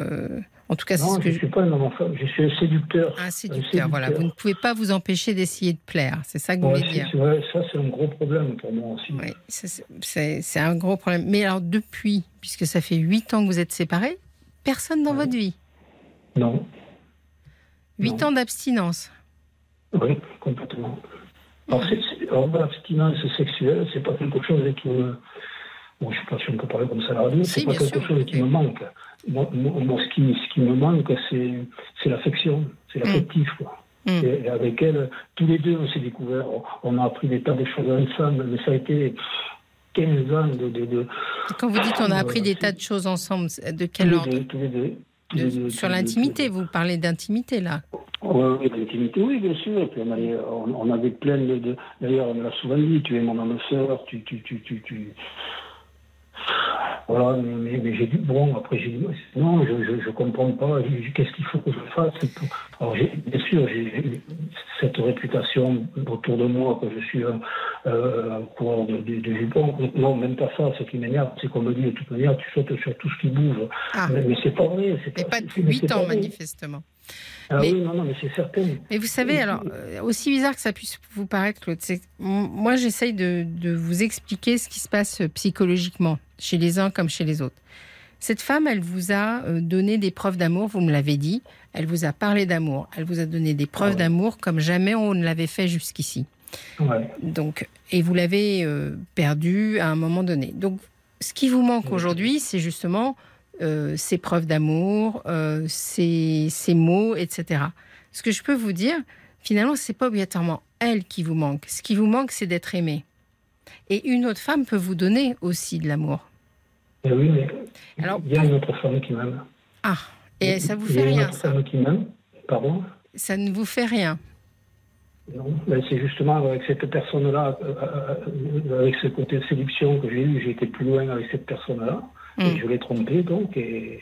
En tout cas, non, je ne suis pas un homme à femme, je suis un séducteur. Un séducteur, voilà. Vous ne pouvez pas vous empêcher d'essayer de plaire, c'est ça que vous voulez dire. Ouais, ça, c'est un gros problème pour moi aussi. Oui, c'est un gros problème. Mais alors, depuis, puisque ça fait 8 ans que vous êtes séparés, personne dans votre vie? Non. 8 ans d'abstinence? Oui, complètement. Alors, l'abstinence sexuelle, c'est pas quelque chose qui me... Bon, je ne sais pas si on peut parler comme ça à la radio, c'est pas quelque chose qui me manque. Moi, ce qui me manque, c'est l'affection, c'est l'affectif, quoi. Et avec elle, tous les deux, on s'est découverts, on a appris des tas de choses ensemble, mais ça a été 15 ans de... Quand vous dites on a appris des tas de choses ensemble, de quel ordre? Tous les deux. Sur l'intimité, vous parlez d'intimité, là? Oui, l'intimité, oui, bien sûr. Puis on avait plein de... D'ailleurs, on me l'a souvent dit, tu es mon âme sœur, tu... Voilà, mais j'ai dit, bon, après j'ai dit, non, je comprends pas, qu'est-ce qu'il faut que je fasse? Alors, bien sûr, j'ai cette réputation autour de moi que je suis un coureur de jupons. Non, même pas ça, ce qui m'énerve, c'est qu'on me dit, de toute manière, tu sautes sur tout ce qui bouge. Ah. Mais c'est pas vrai. Mais pas depuis 8 ans, manifestement. Ah oui, non, mais c'est certain. Mais vous savez, alors, aussi bizarre que ça puisse vous paraître, Claude, moi j'essaye de vous expliquer ce qui se passe psychologiquement, chez les uns comme chez les autres. Cette femme, elle vous a donné des preuves d'amour, vous me l'avez dit, elle vous a parlé d'amour, elle vous a donné des preuves d'amour comme jamais on ne l'avait fait jusqu'ici. Ouais. Donc, et vous l'avez perdue à un moment donné. Donc, ce qui vous manque aujourd'hui, c'est justement... ses preuves d'amour, ses mots, etc. Ce que je peux vous dire, finalement, c'est pas obligatoirement elle qui vous manque. Ce qui vous manque, c'est d'être aimé. Et une autre femme peut vous donner aussi de l'amour. Eh oui, mais alors, il y a une autre femme qui m'aime. Ah, et ça vous fait rien, ça? Il y a une autre femme qui m'aime, pardon? Ça ne vous fait rien? Non, mais c'est justement avec cette personne-là, avec ce côté de séduction que j'ai eu, j'ai été plus loin avec cette personne-là. Et je l'ai trompée, donc, et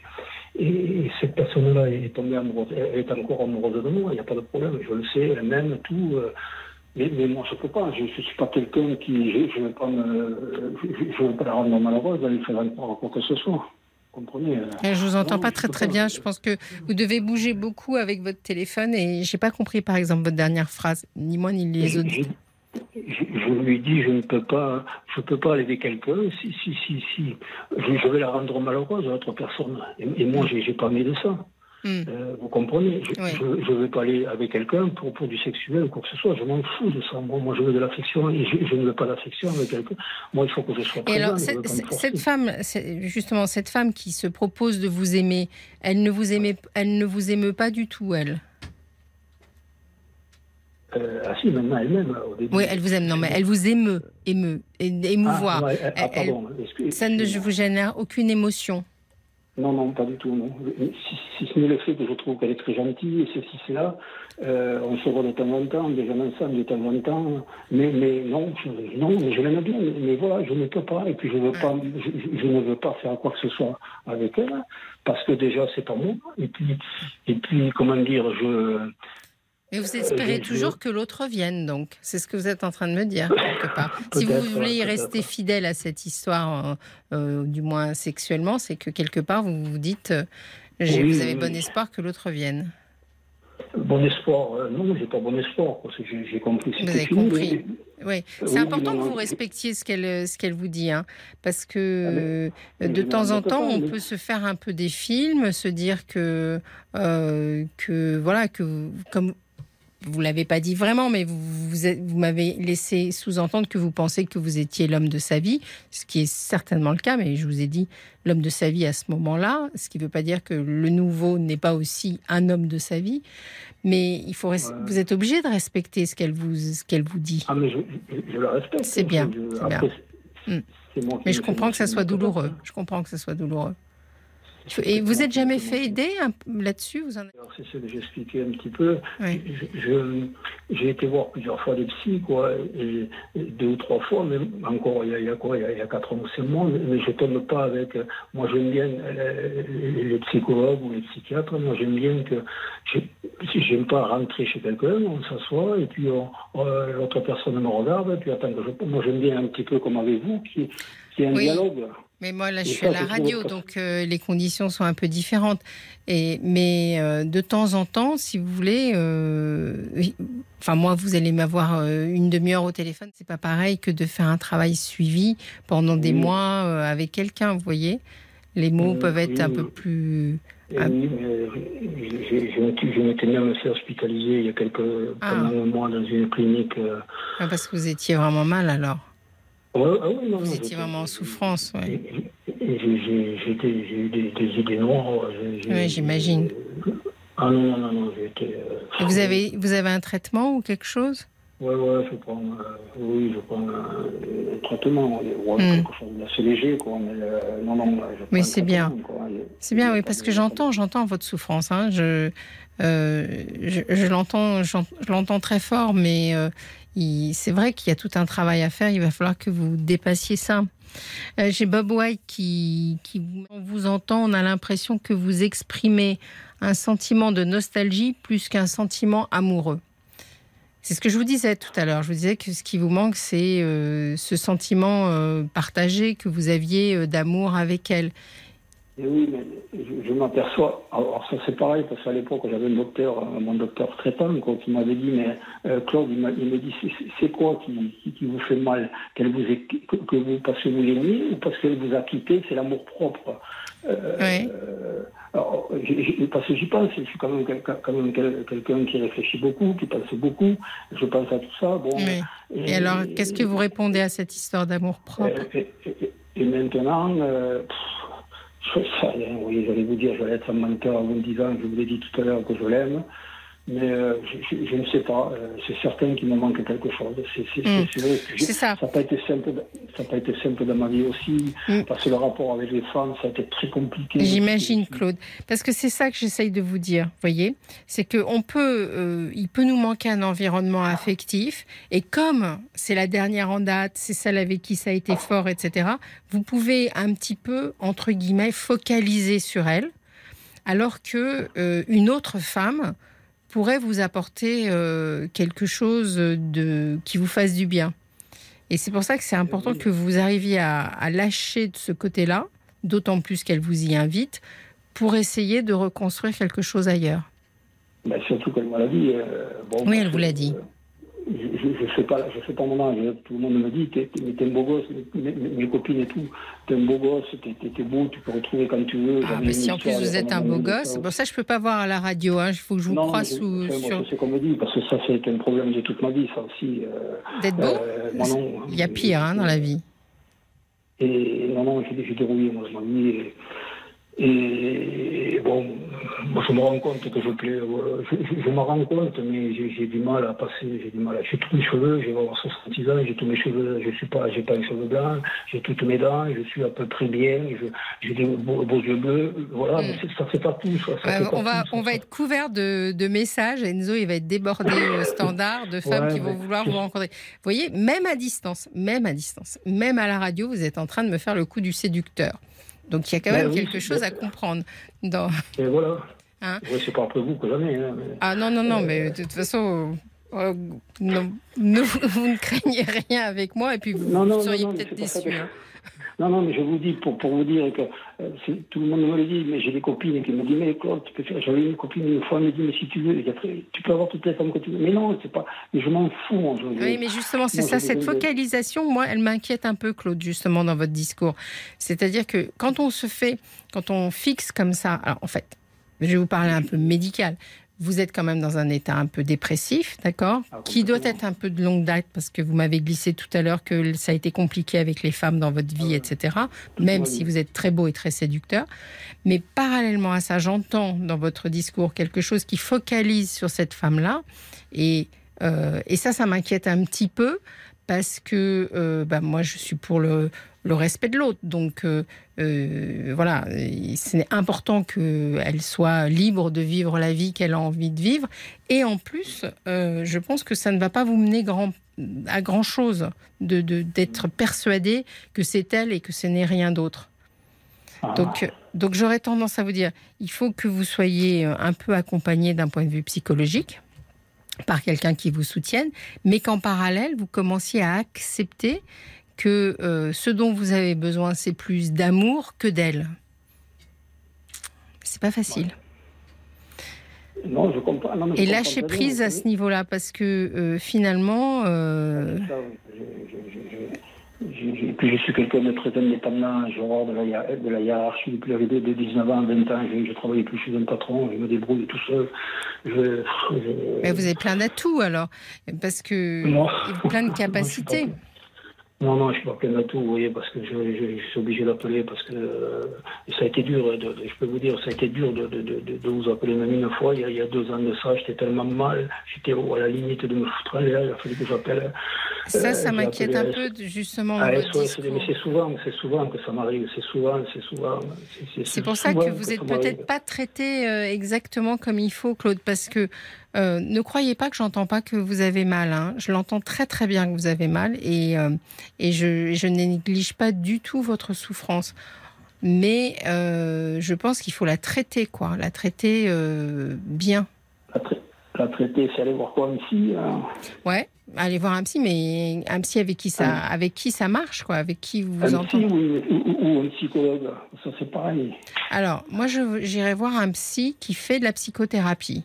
cette personne-là est tombée amoureuse, elle est encore amoureuse de moi, il n'y a pas de problème, je le sais, elle m'aime, tout, Mais moi, je ne peux pas. Je ne suis pas quelqu'un qui... Je ne veux pas la rendre malheureuse, elle ne ferait pas quoi que ce soit. Comprenez. Je vous entends pas très très bien. Je pense que vous devez bouger beaucoup avec votre téléphone et j'ai pas compris par exemple votre dernière phrase, ni moi ni les autres. Je lui dis, je ne peux pas aller avec quelqu'un. Si, je vais la rendre malheureuse à l'autre personne. Et moi, j'ai pas mis de ça. Vous comprenez? Je ne vais pas aller avec quelqu'un pour du sexuel ou quoi que ce soit. Je m'en fous de ça. Moi, je veux de l'affection et je ne veux pas d'affection avec quelqu'un. Moi, il faut que je sois présent. Et alors, cette femme qui se propose de vous aimer, elle ne vous aime pas du tout, elle. Si, maintenant elle-même, au début. Oui, elle vous aime, non, mais elle vous émouvoir. Pardon, ça ne vous génère aucune émotion. Non, pas du tout, non. Si ce n'est le fait que je trouve qu'elle est très gentille, et ceci, cela, on se voit de temps en temps, des gens ensemble de temps en temps, mais je l'aime bien, mais voilà, je ne peux pas, et puis je ne veux pas faire quoi que ce soit avec elle, parce que déjà, c'est pas moi, et puis comment dire, je... Mais vous espérez toujours que l'autre vienne, donc. C'est ce que vous êtes en train de me dire, quelque part. Si vous voulez y rester fidèle à cette histoire, du moins sexuellement, c'est que quelque part, vous vous dites, vous avez bon espoir que l'autre vienne. Bon espoir, non, j'ai pas bon espoir, parce que j'ai compris. Vous avez compris. Oui. C'est important que vous respectiez ce qu'elle vous dit, hein, parce que de temps en temps, on peut se faire un peu des films, se dire que voilà, que comme vous ne l'avez pas dit vraiment, mais vous m'avez laissé sous-entendre que vous pensez que vous étiez l'homme de sa vie, ce qui est certainement le cas, mais je vous ai dit l'homme de sa vie à ce moment-là, ce qui ne veut pas dire que le nouveau n'est pas aussi un homme de sa vie, mais vous êtes obligé de respecter ce qu'elle vous dit. Ah mais je la respecte. C'est bien. Mais je comprends que ça soit douloureux. Et vous n'êtes jamais fait aider là-dessus, vous en avez... Alors, c'est ce que j'expliquais un petit peu. Oui. J'ai été voir plusieurs fois des psys, quoi, et 2 ou 3 fois, mais encore il y a 4 ans ou 5 mois, mais je ne tombe pas avec... Moi, j'aime bien les psychologues ou les psychiatres. Moi, j'aime bien que... Si j'aime pas rentrer chez quelqu'un, on s'assoit, et puis l'autre personne me regarde, et puis attends que je... Moi, j'aime bien un petit peu comme avec vous, qui est un dialogue... Mais moi, là, je suis à la radio, donc les conditions sont un peu différentes. Mais de temps en temps, si vous voulez... Enfin, moi, vous allez m'avoir une demi-heure au téléphone. C'est pas pareil que de faire un travail suivi pendant des mois avec quelqu'un, vous voyez. Les mots peuvent être un peu plus... Je m'étais même fait hospitaliser il y a pendant un mois dans une clinique. Parce que vous étiez vraiment mal, alors. Vous étiez vraiment en souffrance, oui. J'ai eu des idées noires. Oui, j'imagine. Non, j'étais... Et vous avez un traitement ou quelque chose ? Oui, je prends un traitement. Quelque chose d'assez léger, quoi. Mais c'est bien. Quoi. C'est bien, oui, parce que j'entends votre souffrance. Hein. Je l'entends très fort, mais... C'est vrai qu'il y a tout un travail à faire, il va falloir que vous dépassiez ça. J'ai Bob White qui vous entend, on a l'impression que vous exprimez un sentiment de nostalgie plus qu'un sentiment amoureux. C'est ce que je vous disais tout à l'heure. Je vous disais que ce qui vous manque, c'est ce sentiment partagé que vous aviez d'amour avec elle. Et oui, mais je m'aperçois. Alors ça c'est pareil parce qu'à l'époque j'avais mon docteur traitant, quoi, qui m'avait dit mais Claude, il me dit c'est quoi qui vous fait mal, parce que vous l'aimez ou parce qu'elle vous a quitté, c'est l'amour propre. Oui. Alors, parce que j'y pense, je suis quand même quelqu'un qui réfléchit beaucoup, qui pense beaucoup, je pense à tout ça. Bon. Oui. Et alors qu'est-ce que vous répondez à cette histoire d'amour propre ? Et maintenant. Oui, j'allais vous dire, j'allais être un menteur en vous disant, je vous l'ai dit tout à l'heure que je l'aime, mais je ne sais pas, c'est certain qu'il me manque quelque chose. C'est vrai que ça n'a pas été simple dans ma vie aussi, parce que le rapport avec les femmes, ça a été très compliqué. J'imagine, Claude, parce que c'est ça que j'essaye de vous dire, voyez, c'est qu'on peut, il peut nous manquer un environnement affectif, et comme c'est la dernière en date, c'est celle avec qui ça a été fort, etc., vous pouvez un petit peu, entre guillemets, focaliser sur elle, alors que une autre femme pourrait vous apporter quelque chose qui vous fasse du bien. Et c'est pour ça que c'est important que vous arriviez à lâcher de ce côté-là, d'autant plus qu'elle vous y invite, pour essayer de reconstruire quelque chose ailleurs. Bah, surtout qu'elle m'a dit... oui, elle vous l'a dit. Je ne sais pas mon âge, tout le monde me dit, t'es un beau gosse, mes copines et tout, t'es un beau gosse, t'es beau, tu peux retrouver quand tu veux. Ah, mais si en plus vous êtes un beau gosse, bon, ça je ne peux pas voir à la radio, il faut que je vous croie sous... C'est comme on dit, parce que ça c'est un problème de toute ma vie, ça aussi. D'être beau il y a pire dans la vie. Et non, j'ai dérouillé, moi je m'ennuie. Et bon, je me rends compte que je plais. Je me rends compte, mais j'ai du mal à passer. J'ai tous mes cheveux, j'ai 70 ans, j'ai tous mes cheveux. J'ai pas les cheveux blancs, j'ai toutes mes dents, je suis à peu près bien, j'ai des beaux yeux bleus. Voilà, mais ça fait pas tout. On va être couvert de messages. Enzo, il va être débordé au standard de femmes qui vont vouloir vous rencontrer. Vous voyez, même à distance, même à la radio, vous êtes en train de me faire le coup du séducteur. Donc il y a quand même quelque chose à comprendre. Et voilà. Hein, c'est pas après vous que jamais. Mais... Ah non, mais de toute façon, vous ne craignez rien avec moi et puis vous seriez peut-être déçus. Mais je vous dis, pour vous dire que tout le monde me le dit, mais j'ai des copines qui me disent, mais Claude, tu peux faire. J'avais une copine une fois, elle me dit, mais si tu veux, et après, tu peux avoir toutes les femmes que tu veux. Mais non, c'est pas. Mais je m'en fous. Oui, mais justement, c'est ça, cette focalisation, moi, elle m'inquiète un peu, Claude, justement, dans votre discours. C'est-à-dire que quand on fixe comme ça, alors en fait, je vais vous parler un peu médical. Vous êtes quand même dans un état un peu dépressif, d'accord ? Qui doit être un peu de longue date, parce que vous m'avez glissé tout à l'heure que ça a été compliqué avec les femmes dans votre vie, etc. Même si vous êtes très beau et très séducteur. Mais parallèlement à ça, j'entends dans votre discours quelque chose qui focalise sur cette femme-là. Et ça m'inquiète un petit peu, parce que moi, je suis pour le respect de l'autre. Donc, voilà, c'est important qu'elle soit libre de vivre la vie qu'elle a envie de vivre. Et en plus, je pense que ça ne va pas vous mener à grand-chose d'être persuadée que c'est elle et que ce n'est rien d'autre. Donc, j'aurais tendance à vous dire, il faut que vous soyez un peu accompagné d'un point de vue psychologique, par quelqu'un qui vous soutienne, mais qu'en parallèle, vous commenciez à accepter que ce dont vous avez besoin, c'est plus d'amour que d'elle. C'est pas facile. Non, je comprends. Non, et lâcher prise à ce niveau-là, parce que finalement... Puis je suis quelqu'un de très indépendant, j'ai horreur de la hiérarchie, depuis l'âge de 19 ans, 20 ans, je travaille plus chez un patron, je me débrouille tout seul. Mais vous avez plein d'atouts alors, parce que plein de capacités. Non, je ne suis pas plein d'atouts, vous voyez, parce que je suis obligé d'appeler, parce que ça a été dur, je peux vous dire, ça a été dur de vous appeler même une fois, il y a 2 ans de ça, j'étais tellement mal, j'étais à la limite de me foutre, là, il a fallu que j'appelle. Ça m'inquiète un peu, justement. Mais c'est souvent que ça m'arrive, c'est souvent. C'est pour ça que vous n'êtes peut-être pas traité exactement comme il faut, Claude, parce que ne croyez pas que j'entends pas que vous avez mal. Je l'entends très très bien que vous avez mal et je ne néglige pas du tout votre souffrance. Mais je pense qu'il faut la traiter, quoi. La traiter bien. La traiter, c'est aller voir quoi, un psy Ouais. Aller voir un psy, mais un psy avec qui ça marche, quoi, avec qui vous vous entendez. Un psy ou un psychologue, ça c'est pareil. Alors, moi, j'irai voir un psy qui fait de la psychothérapie.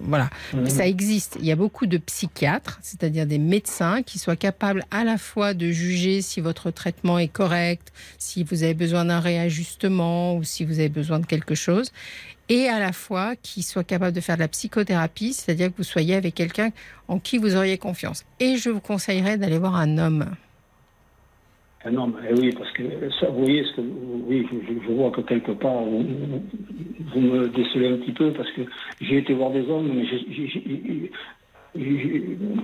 Voilà, ça existe. Il y a beaucoup de psychiatres, c'est-à-dire des médecins qui soient capables à la fois de juger si votre traitement est correct, si vous avez besoin d'un réajustement ou si vous avez besoin de quelque chose, et à la fois qui soient capables de faire de la psychothérapie, c'est-à-dire que vous soyez avec quelqu'un en qui vous auriez confiance. Et je vous conseillerais d'aller voir un homme. Non, mais oui, parce que ça, vous voyez, je vois que quelque part, vous me décelez un petit peu, parce que j'ai été voir des hommes, mais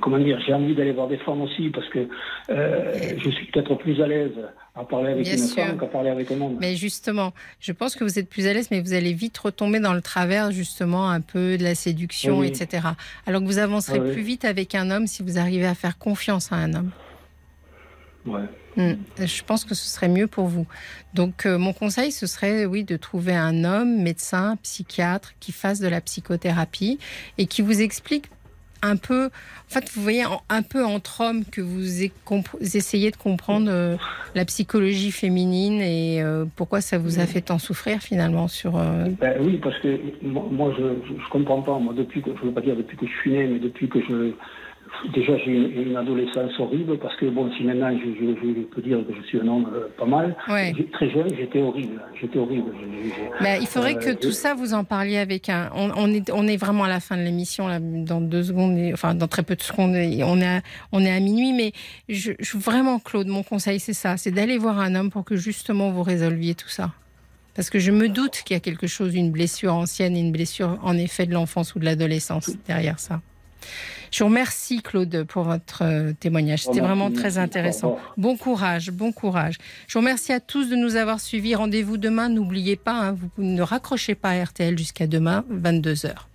comment dire, j'ai envie d'aller voir des femmes aussi, parce que je suis peut-être plus à l'aise à parler avec une femme qu'à parler avec un homme. Mais justement, je pense que vous êtes plus à l'aise, mais vous allez vite retomber dans le travers, justement, un peu de la séduction, etc. Alors que vous avancerez plus vite avec un homme si vous arrivez à faire confiance à un homme. Ouais. Je pense que ce serait mieux pour vous. Donc, mon conseil, ce serait, oui, de trouver un homme, médecin, psychiatre, qui fasse de la psychothérapie et qui vous explique un peu, en fait, vous voyez, un peu entre hommes que vous essayez de comprendre la psychologie féminine et pourquoi ça vous a fait tant souffrir finalement sur. Oui, parce que moi, je comprends pas. Moi, depuis que, je veux pas dire depuis que je suis né, mais depuis que je. Déjà, j'ai une adolescence horrible parce que, bon, si maintenant je peux dire que je suis un homme pas mal, ouais. Très jeune, j'étais horrible. Mais il faudrait que tout ça, vous en parliez avec un... On est vraiment à la fin de l'émission, là, dans 2 secondes, enfin, dans très peu de secondes, on est à minuit, mais vraiment, Claude, mon conseil, c'est ça, c'est d'aller voir un homme pour que, justement, vous résolviez tout ça. Parce que je me doute qu'il y a quelque chose, une blessure ancienne, une blessure, en effet, de l'enfance ou de l'adolescence derrière ça. Je vous remercie, Claude, pour votre témoignage. C'était vraiment très intéressant. Bon courage. Je vous remercie à tous de nous avoir suivis. Rendez-vous demain. N'oubliez pas, vous ne raccrochez pas à RTL jusqu'à demain, 22h.